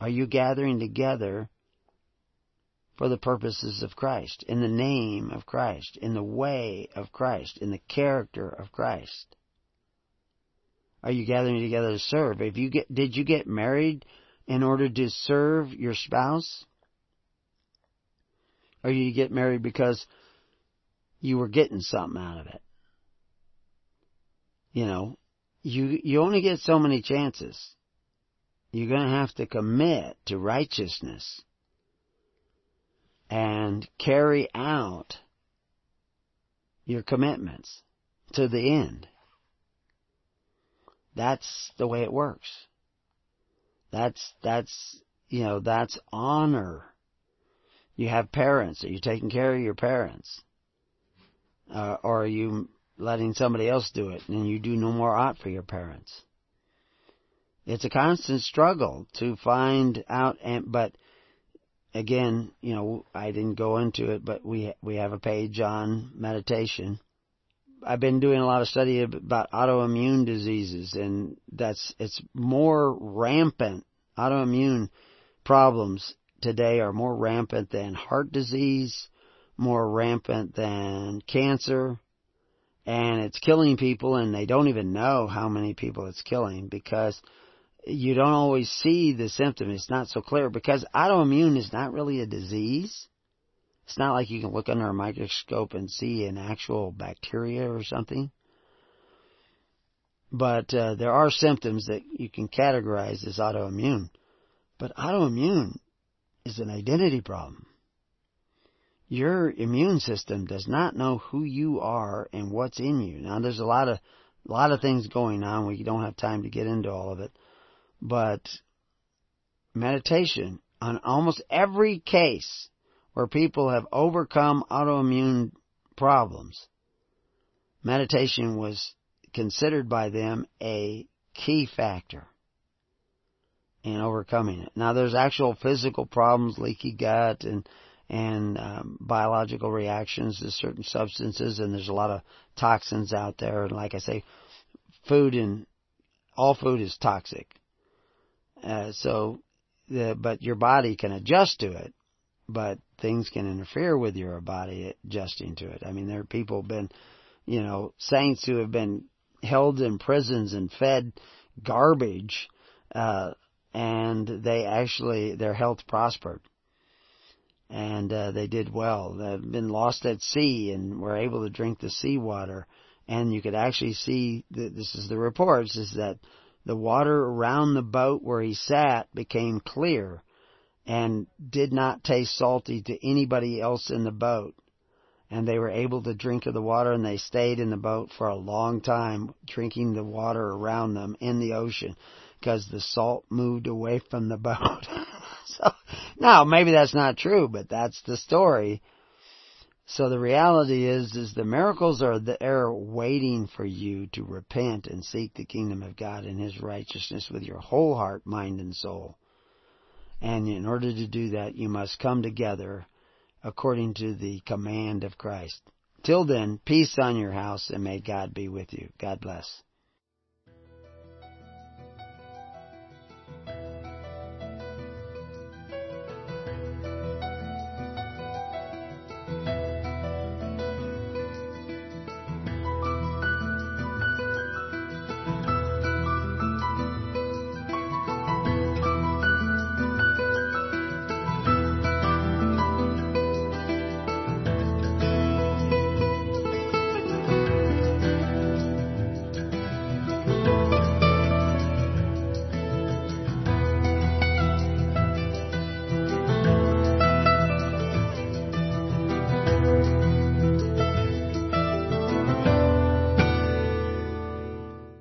Are you gathering together for the purposes of Christ, in the name of Christ, in the way of Christ, in the character of Christ? Are you gathering together to serve? If you get, did you get married in order to serve your spouse? Or you get married because you were getting something out of it? You know, you you only get so many chances. You're going to have to commit to righteousness and carry out your commitments to the end. That's the way it works. That's, that's, you know, that's honor. You have parents. Are you taking care of your parents? Uh, or are you letting somebody else do it and you do no more ought for your parents? It's a constant struggle to find out, and, but again, you know, I didn't go into it, but we we have a page on meditation. I've been doing a lot of study about autoimmune diseases, and that's it's more rampant. Autoimmune problems today are more rampant than heart disease, more rampant than cancer, and it's killing people, and they don't even know how many people it's killing, because you don't always see the symptom. It's not so clear, because autoimmune is not really a disease. It's not like you can look under a microscope and see an actual bacteria or something. But uh, there are symptoms that you can categorize as autoimmune. But autoimmune is an identity problem. Your immune system does not know who you are and what's in you. Now, there's a lot of, a lot of things going on. We don't have time to get into all of it. But meditation on almost every case where people have overcome autoimmune problems, meditation was considered by them a key factor in overcoming it. Now, there's actual physical problems, leaky gut and and um, biological reactions to certain substances, and there's a lot of toxins out there. And like I say, food and all food is toxic. Uh, so, the, but your body can adjust to it, but things can interfere with your body adjusting to it. I mean, there are people been, you know, saints who have been held in prisons and fed garbage, uh, and they actually, their health prospered. And uh, they did well. They've been lost at sea and were able to drink the seawater. And you could actually see, that this is the reports, is that the water around the boat where he sat became clear and did not taste salty to anybody else in the boat. And they were able to drink of the water, and they stayed in the boat for a long time, drinking the water around them in the ocean, because the salt moved away from the boat. So, now, maybe that's not true, but that's the story. So the reality is, is the miracles are there waiting for you to repent and seek the kingdom of God and His righteousness with your whole heart, mind, and soul. And in order to do that, you must come together according to the command of Christ. Till then, peace on your house, and may God be with you. God bless.